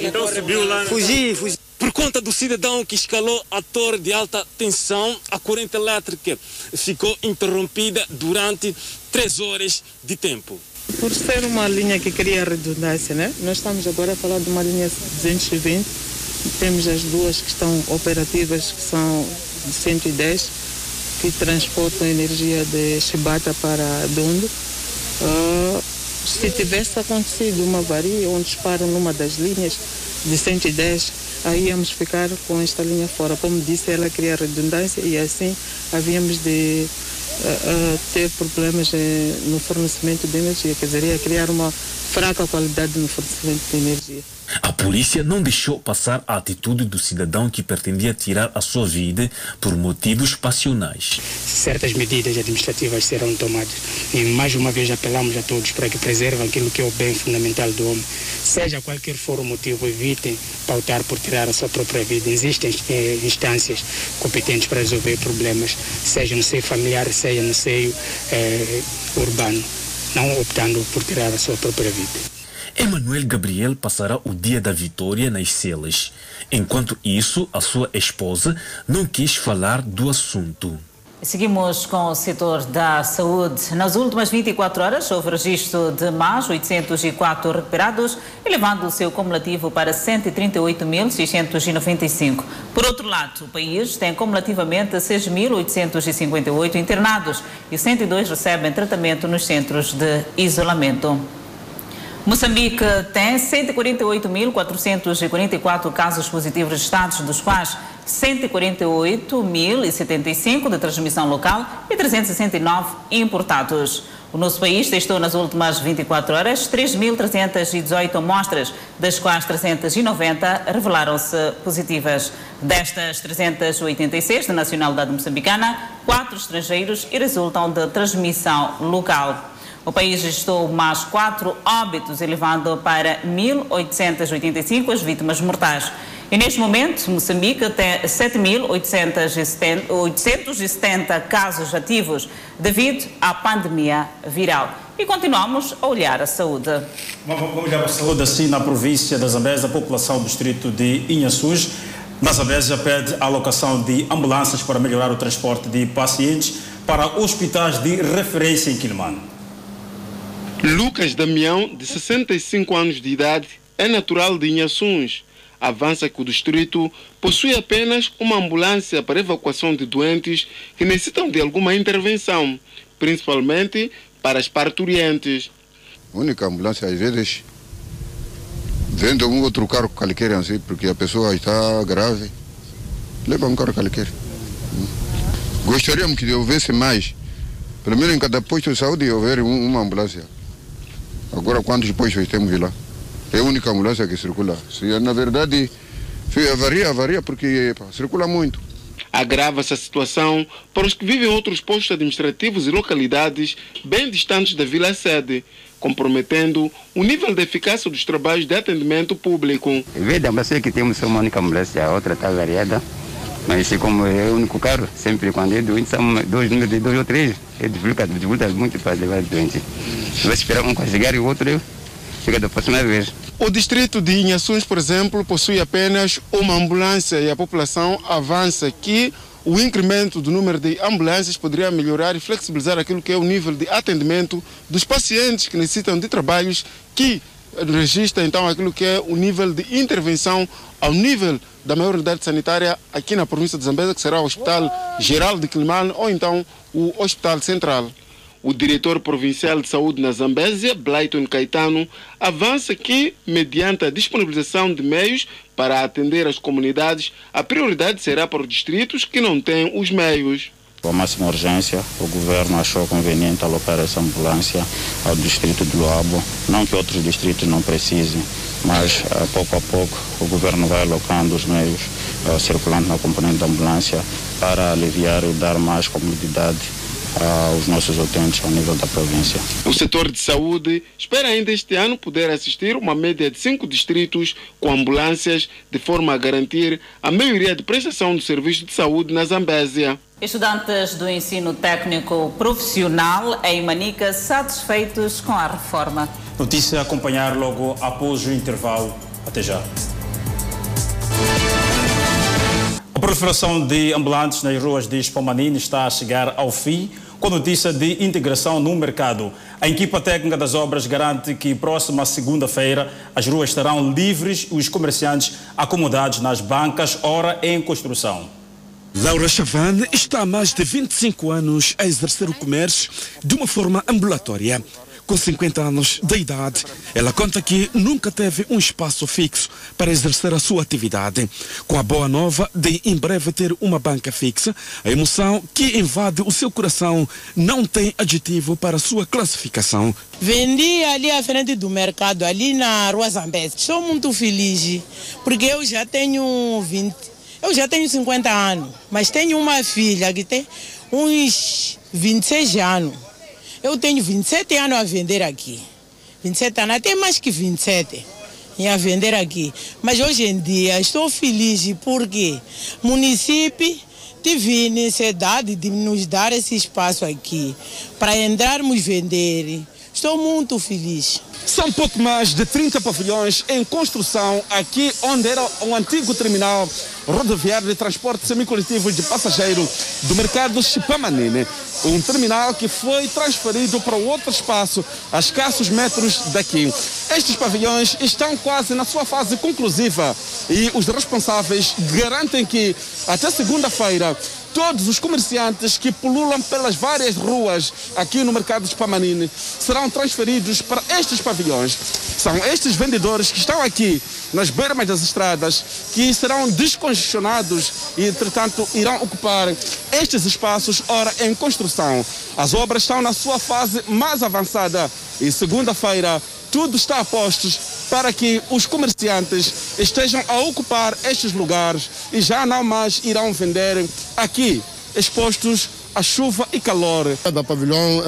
Então subiu lá. Fugi. Por conta do cidadão que escalou a torre de alta tensão, a corrente elétrica ficou interrompida durante 3 horas de tempo. Por ser uma linha que cria redundância, né? Nós estamos agora a falar de uma linha 220. Temos as duas que estão operativas, que são 110, que transportam energia de Chibata para Dondo. Se tivesse acontecido uma avaria ou um disparo numa das linhas de 110, aí íamos ficar com esta linha fora. Como disse, ela cria redundância e assim havíamos de ter problemas no fornecimento de energia. Quer dizer, ia criar uma fraca qualidade no fornecimento de energia. A polícia não deixou passar a atitude do cidadão que pretendia tirar a sua vida por motivos passionais. Certas medidas administrativas serão tomadas e mais uma vez apelamos a todos para que preservem aquilo que é o bem fundamental do homem. Seja qualquer for o motivo, evitem pautar por tirar a sua própria vida. Existem instâncias competentes para resolver problemas, seja no seio familiar, seja no seio urbano, não optando por tirar a sua própria vida. Emanuel Gabriel passará o Dia da Vitória nas celas. Enquanto isso, a sua esposa não quis falar do assunto. Seguimos com o setor da saúde. Nas últimas 24 horas, houve registro de mais 804 recuperados, elevando o seu cumulativo para 138.695. Por outro lado, o país tem cumulativamente 6.858 internados e 102 recebem tratamento nos centros de isolamento. Moçambique tem 148.444 casos positivos registrados, dos quais 148.075 de transmissão local e 369 importados. O nosso país testou nas últimas 24 horas 3.318 amostras, das quais 390 revelaram-se positivas. Destas, 386 de nacionalidade moçambicana, 4 estrangeiros e resultam de transmissão local. O país registrou mais 4 óbitos, elevando para 1.885 as vítimas mortais. E neste momento, Moçambique tem 7.870 casos ativos devido à pandemia viral. E continuamos a olhar a saúde. Vamos olhar a saúde assim na província da Zambésia, a população do distrito de Inhaçus. Na Zambésia pede a alocação de ambulâncias para melhorar o transporte de pacientes para hospitais de referência em Quilomane. Lucas Damião, de 65 anos de idade, é natural de Inhaçuns. Avança que o distrito possui apenas uma ambulância para evacuação de doentes que necessitam de alguma intervenção, principalmente para as parturientes. A única ambulância, às vezes, vem de um outro carro qualquer, assim, porque a pessoa está grave, leva um carro qualquer. Gostaríamos que houvesse mais, pelo menos em cada posto de saúde houver uma ambulância. Agora, quantos postos temos lá? É a única ambulância que circula. Na verdade, avaria, porque circula muito. Agrava-se a situação para os que vivem em outros postos administrativos e localidades bem distantes da vila-sede, comprometendo o nível de eficácia dos trabalhos de atendimento público. Em vez da ambulância que temos, é uma única ambulância, a outra está variada, mas como é o único carro, sempre quando é doente, são dois ou três, é dificultado muito para levar doente. Vai esperar um chegar e o outro chega da próxima vez. O distrito de Inhaçuns, por exemplo, possui apenas uma ambulância e a população avança que o incremento do número de ambulâncias poderia melhorar e flexibilizar aquilo que é o nível de atendimento dos pacientes que necessitam de trabalhos que registra então aquilo que é o nível de intervenção ao nível da maior unidade sanitária aqui na província de Zambésia, que será o Hospital Geral de Quilomane ou então o Hospital Central. O diretor provincial de saúde na Zambésia, Blayton Caetano, avança que, mediante a disponibilização de meios para atender as comunidades, a prioridade será para os distritos que não têm os meios. Com a máxima urgência, o governo achou conveniente alocar essa ambulância ao distrito de Luabo. Não que outros distritos não precisem, mas pouco a pouco o governo vai alocando os meios circulando na componente da ambulância para aliviar e dar mais comodidade aos nossos utentes ao nível da província. O setor de saúde espera ainda este ano poder assistir uma média de 5 distritos com ambulâncias, de forma a garantir a maioria de prestação do serviço de saúde na Zambésia. Estudantes do ensino técnico profissional em Manica satisfeitos com a reforma. Notícia a acompanhar logo após o intervalo. Até já. A proliferação de ambulantes nas ruas de Spamanini está a chegar ao fim com notícia de integração no mercado. A equipa técnica das obras garante que próxima segunda-feira as ruas estarão livres e os comerciantes acomodados nas bancas, ora em construção. Laura Chavane está há mais de 25 anos a exercer o comércio de uma forma ambulatória. Com 50 anos de idade, ela conta que nunca teve um espaço fixo para exercer a sua atividade. Com a boa nova de em breve ter uma banca fixa, a emoção que invade o seu coração não tem adjetivo para a sua classificação. Vendi ali à frente do mercado, ali na Rua Zambésia. Estou muito feliz, porque eu já tenho 50 anos, mas tenho uma filha que tem uns 26 anos. Eu tenho 27 anos a vender aqui, 27 anos, até mais que 27 a vender aqui. Mas hoje em dia estou feliz porque o município teve necessidade de nos dar esse espaço aqui para entrarmos vender. Estou muito feliz. São pouco mais de 30 pavilhões em construção aqui onde era o antigo terminal rodoviário de transporte semicoletivo de passageiro do mercado Chipamanene. Um terminal que foi transferido para outro espaço a escassos metros daqui. Estes pavilhões estão quase na sua fase conclusiva e os responsáveis garantem que até segunda-feira todos os comerciantes que pululam pelas várias ruas aqui no mercado de Pamanini serão transferidos para estes pavilhões. São estes vendedores que estão aqui nas bermas das estradas que serão descongestionados e, entretanto, irão ocupar estes espaços, ora em construção. As obras estão na sua fase mais avançada e segunda-feira tudo está a postos para que os comerciantes estejam a ocupar estes lugares e já não mais irão vender aqui, expostos à chuva e calor. Cada pavilhão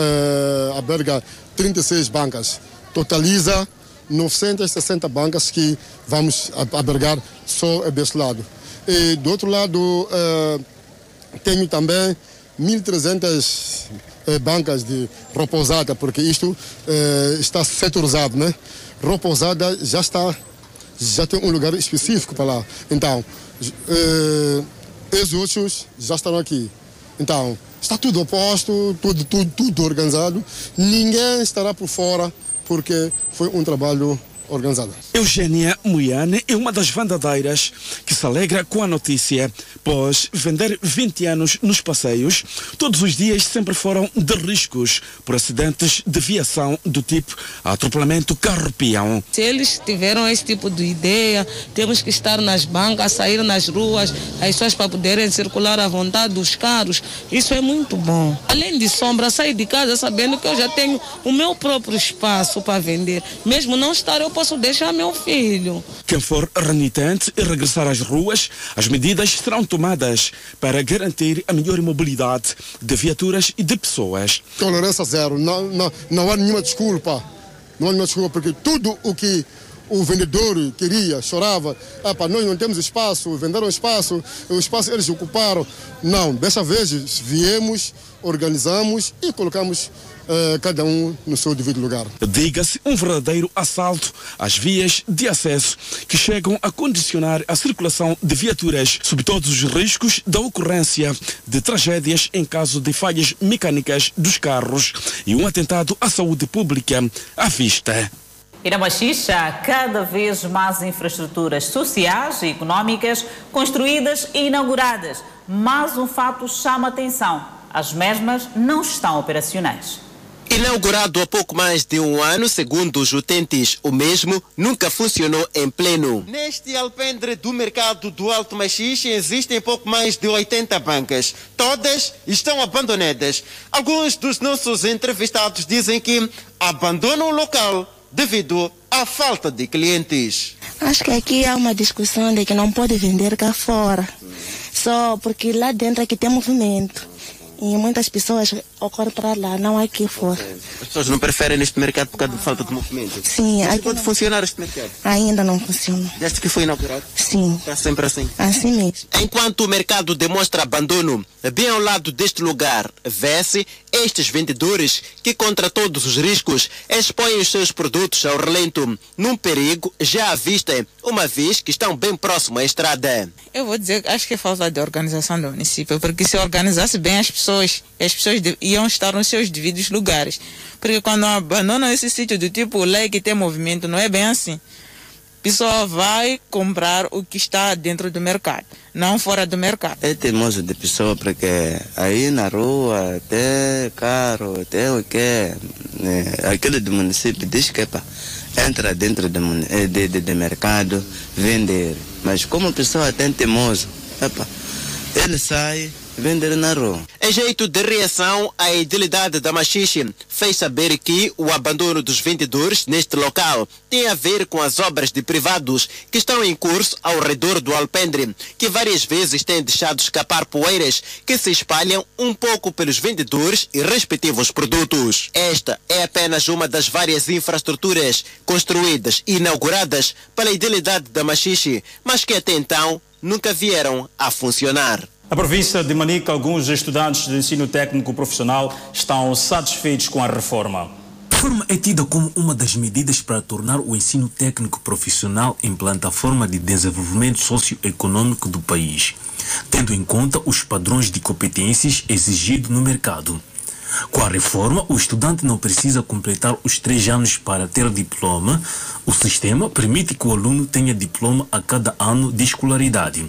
alberga 36 bancas, totaliza 960 bancas que vamos albergar só desse lado. E do outro lado, tenho também 1.300 bancas de repousada, porque isto está setorizado, né? Repousada já tem um lugar específico para lá. Então, esses outros já estão aqui. Então, Está tudo oposto, tudo organizado. Ninguém estará por fora porque foi um trabalho organizada. Eugênia Muyane é uma das vendedeiras que se alegra com a notícia, pois vender 20 anos nos passeios todos os dias sempre foram de riscos por acidentes de viação do tipo atropelamento carro-peão. Se eles tiveram esse tipo de ideia, temos que estar nas bancas, sair nas ruas, as pessoas para poderem circular à vontade dos carros, isso é muito bom. Além de sombra, sair de casa sabendo que eu já tenho o meu próprio espaço para vender, mesmo não estar eu posso deixar meu filho. Quem for renitente e regressar às ruas, as medidas serão tomadas para garantir a melhor mobilidade de viaturas e de pessoas. Tolerância zero, não há nenhuma desculpa. Não há nenhuma desculpa, porque tudo o que o vendedor queria, chorava, nós não temos espaço, venderam espaço, o espaço eles ocuparam. Não, dessa vez viemos, organizamos e colocamos cada um no seu devido lugar. Diga-se um verdadeiro assalto às vias de acesso que chegam a condicionar a circulação de viaturas, sob todos os riscos da ocorrência de tragédias em caso de falhas mecânicas dos carros e um atentado à saúde pública à vista. Iramaxixa, cada vez mais infraestruturas sociais e económicas construídas e inauguradas, mas um fato chama a atenção: as mesmas não estão operacionais. Inaugurado há pouco mais de um ano, segundo os utentes, o mesmo nunca funcionou em pleno. Neste alpendre do mercado do Alto Machixe existem pouco mais de 80 bancas. Todas estão abandonadas. Alguns dos nossos entrevistados dizem que abandonam o local devido à falta de clientes. Acho que aqui há uma discussão de que não pode vender cá fora, só porque lá dentro aqui tem movimento. E muitas pessoas ocorrem para lá, não há aqui fora. As pessoas não preferem neste mercado por causa de falta de movimento? Sim. Mas pode funcionar este mercado? Ainda não funciona. Desde que foi inaugurado? Sim. Está sempre assim? Assim mesmo. Enquanto o mercado demonstra abandono, bem ao lado deste lugar, vê-se estes vendedores que, contra todos os riscos, expõem os seus produtos ao relento, num perigo já à vista, uma vez que estão bem próximo à estrada. Eu vou dizer, acho que é falta de organização do município, porque se organizasse bem as pessoas iam estar nos seus devidos lugares. Porque quando abandonam esse sítio do tipo lá que tem movimento, não é bem assim. A pessoa vai comprar o que está dentro do mercado, não fora do mercado. É teimoso de pessoa, porque aí na rua tem carro, tem o quê? Aquele do município diz que entra dentro do mercado, vender. Mas como a pessoa tem teimoso, ele sai vender na rua. Em jeito de reação, a edilidade da Machixe fez saber que o abandono dos vendedores neste local tem a ver com as obras de privados que estão em curso ao redor do alpendre, que várias vezes têm deixado escapar poeiras que se espalham um pouco pelos vendedores e respectivos produtos. Esta é apenas uma das várias infraestruturas construídas e inauguradas pela edilidade da Machixe, mas que até então nunca vieram a funcionar. Na província de Manica, alguns estudantes de ensino técnico profissional estão satisfeitos com a reforma. A reforma é tida como uma das medidas para tornar o ensino técnico profissional em plataforma de desenvolvimento socioeconômico do país, tendo em conta os padrões de competências exigidos no mercado. Com a reforma, o estudante não precisa completar os 3 anos para ter diploma. O sistema permite que o aluno tenha diploma a cada ano de escolaridade.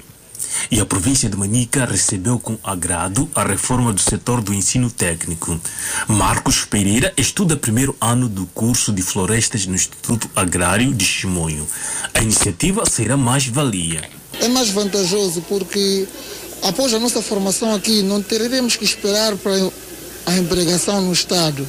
E a província de Manica recebeu com agrado a reforma do setor do ensino técnico. Marcos Pereira estuda primeiro ano do curso de florestas no Instituto Agrário de Chimoio. A iniciativa será mais-valia. É mais vantajoso porque, após a nossa formação aqui, não teremos que esperar para a empregação no Estado.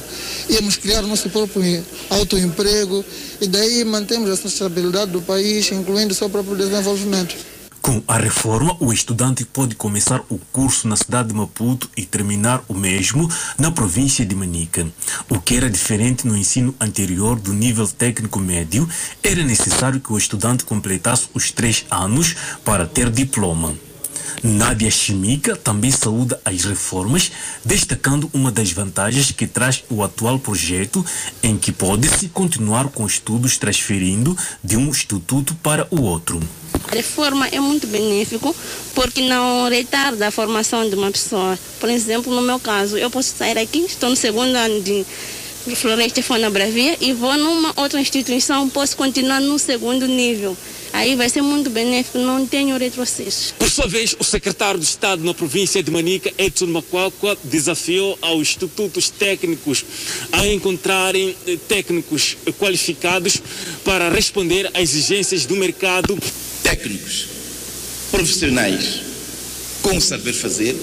Iremos criar o nosso próprio autoemprego e daí mantemos a sustentabilidade do país, incluindo o seu próprio desenvolvimento. Com a reforma, o estudante pode começar o curso na cidade de Maputo e terminar o mesmo na província de Manica. O que era diferente no ensino anterior do nível técnico médio, era necessário que o estudante completasse os 3 anos para ter diploma. Nádia Chimica também saúda as reformas, destacando uma das vantagens que traz o atual projeto, em que pode-se continuar com estudos transferindo de um instituto para o outro. reforma é muito benéfico porque não retarda a formação de uma pessoa. Por exemplo, no meu caso, eu posso sair aqui, estou no segundo ano de Floresta e Fauna Bravia e vou numa outra instituição, posso continuar no segundo nível. Aí vai ser muito benéfico, não tenho retrocesso. Por sua vez, o secretário de Estado na província de Manica, Edson Makwakwa, desafiou aos institutos técnicos a encontrarem técnicos qualificados para responder às exigências do mercado. Técnicos, profissionais, com saber fazer,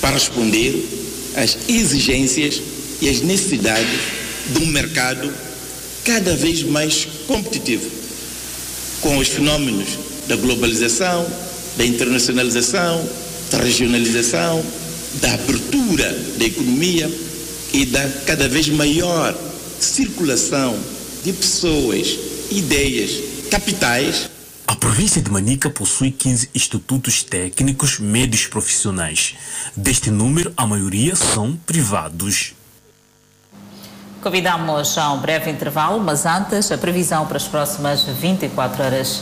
para responder às exigências e às necessidades de um mercado cada vez mais competitivo, com os fenômenos da globalização, da internacionalização, da regionalização, da abertura da economia e da cada vez maior circulação de pessoas, ideias, capitais. A província de Manica possui 15 institutos técnicos médios profissionais. Deste número, a maioria são privados. Convidamos a um breve intervalo, mas antes, a previsão para as próximas 24 horas.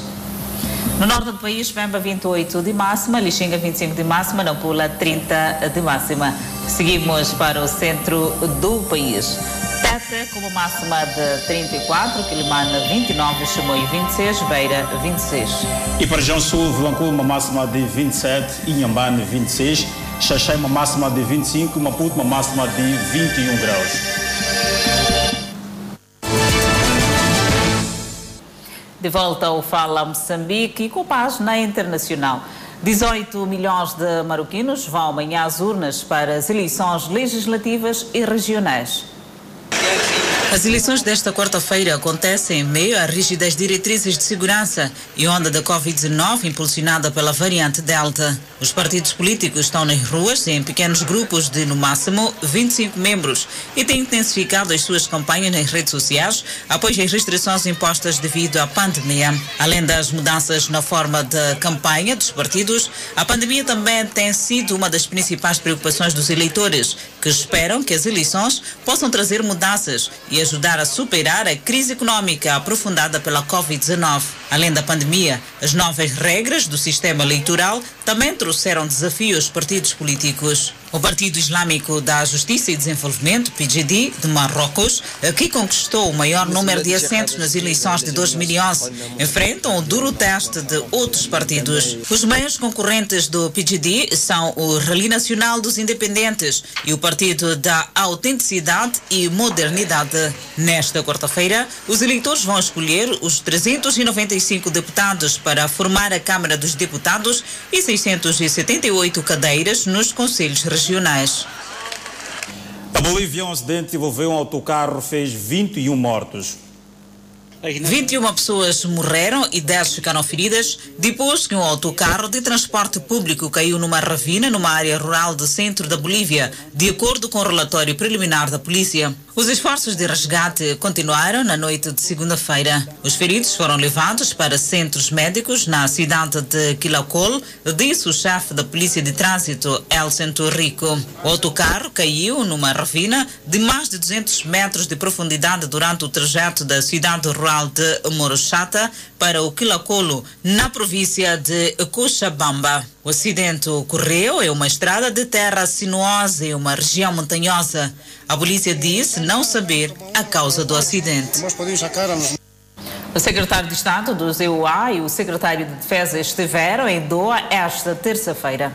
No norte do país, Pemba 28 de máxima, Lixinga 25 de máxima, Nampula 30 de máxima. Seguimos para o centro do país. Tete, como máxima de 34, Quilimana 29, Chimoio 26, Beira 26. E para João Sul, Vilanculo, uma máxima de 27, Inhambane 26, Xaxai, uma máxima de 25, Maputo, uma máxima de 21 graus. De volta ao Fala Moçambique e com página internacional. 18 milhões de marroquinos vão amanhã às urnas para as eleições legislativas e regionais. As eleições desta quarta-feira acontecem em meio a rígidas diretrizes de segurança e onda da Covid-19 impulsionada pela variante Delta. Os partidos políticos estão nas ruas em pequenos grupos de, no máximo, 25 membros e têm intensificado as suas campanhas nas redes sociais após as restrições impostas devido à pandemia. Além das mudanças na forma de campanha dos partidos, a pandemia também tem sido uma das principais preocupações dos eleitores, que esperam que as eleições possam trazer mudanças e ajudar a superar a crise econômica aprofundada pela Covid-19. Além da pandemia, as novas regras do sistema eleitoral também trouxeram desafios aos partidos políticos. O Partido Islâmico da Justiça e Desenvolvimento, PJD, de Marrocos, que conquistou o maior número de assentos nas eleições de 2011, enfrentam o duro teste de outros partidos. Os maiores concorrentes do PJD são o Rally Nacional dos Independentes e o Partido da Autenticidade e Modernidade. Nesta quarta-feira, os eleitores vão escolher os 395 deputados para formar a Câmara dos Deputados e 678 cadeiras nos conselhos regionais. Na Bolívia, um acidente envolveu um autocarro, fez 21 mortos. 21 pessoas morreram e 10 ficaram feridas depois que um autocarro de transporte público caiu numa ravina numa área rural do centro da Bolívia, de acordo com o relatório preliminar da polícia. Os esforços de resgate continuaram na noite de segunda-feira. Os feridos foram levados para centros médicos na cidade de Quilacol, disse o chefe da polícia de trânsito, Elson Torrico. O autocarro caiu numa ravina de mais de 200 metros de profundidade durante o trajeto da cidade rural de Morochata para o Quilacolo, na província de Cochabamba. O acidente ocorreu em uma estrada de terra sinuosa em uma região montanhosa. A polícia disse não saber a causa do acidente. O secretário de Estado do EUA e o secretário de Defesa estiveram em Doha esta terça-feira.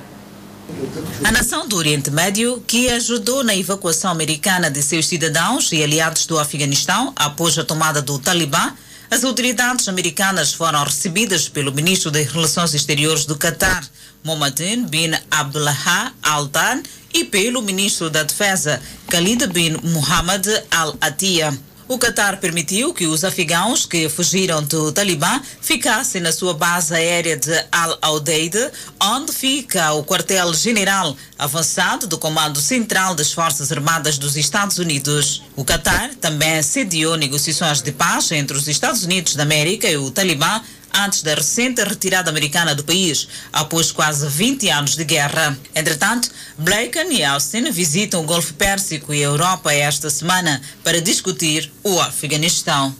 A nação do Oriente Médio, que ajudou na evacuação americana de seus cidadãos e aliados do Afeganistão após a tomada do Talibã, as autoridades americanas foram recebidas pelo ministro das Relações Exteriores do Qatar, Mohammed bin Abdullah Al-Thani, e pelo ministro da Defesa, Khalid bin Mohammed Al-Attiyah. O Qatar permitiu que os afegãos que fugiram do Talibã ficassem na sua base aérea de Al-Udeid, onde fica o quartel-general avançado do Comando Central das Forças Armadas dos Estados Unidos. O Qatar também sediou negociações de paz entre os Estados Unidos da América e o Talibã antes da recente retirada americana do país, após quase 20 anos de guerra. Entretanto, Blinken e Austin visitam o Golfo Pérsico e a Europa esta semana para discutir o Afeganistão.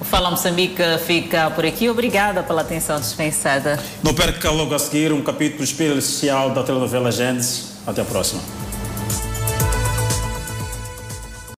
O Fala Moçambique fica por aqui. Obrigada pela atenção dispensada. Não perca logo a seguir um capítulo especial da telenovela Gênesis. Até a próxima.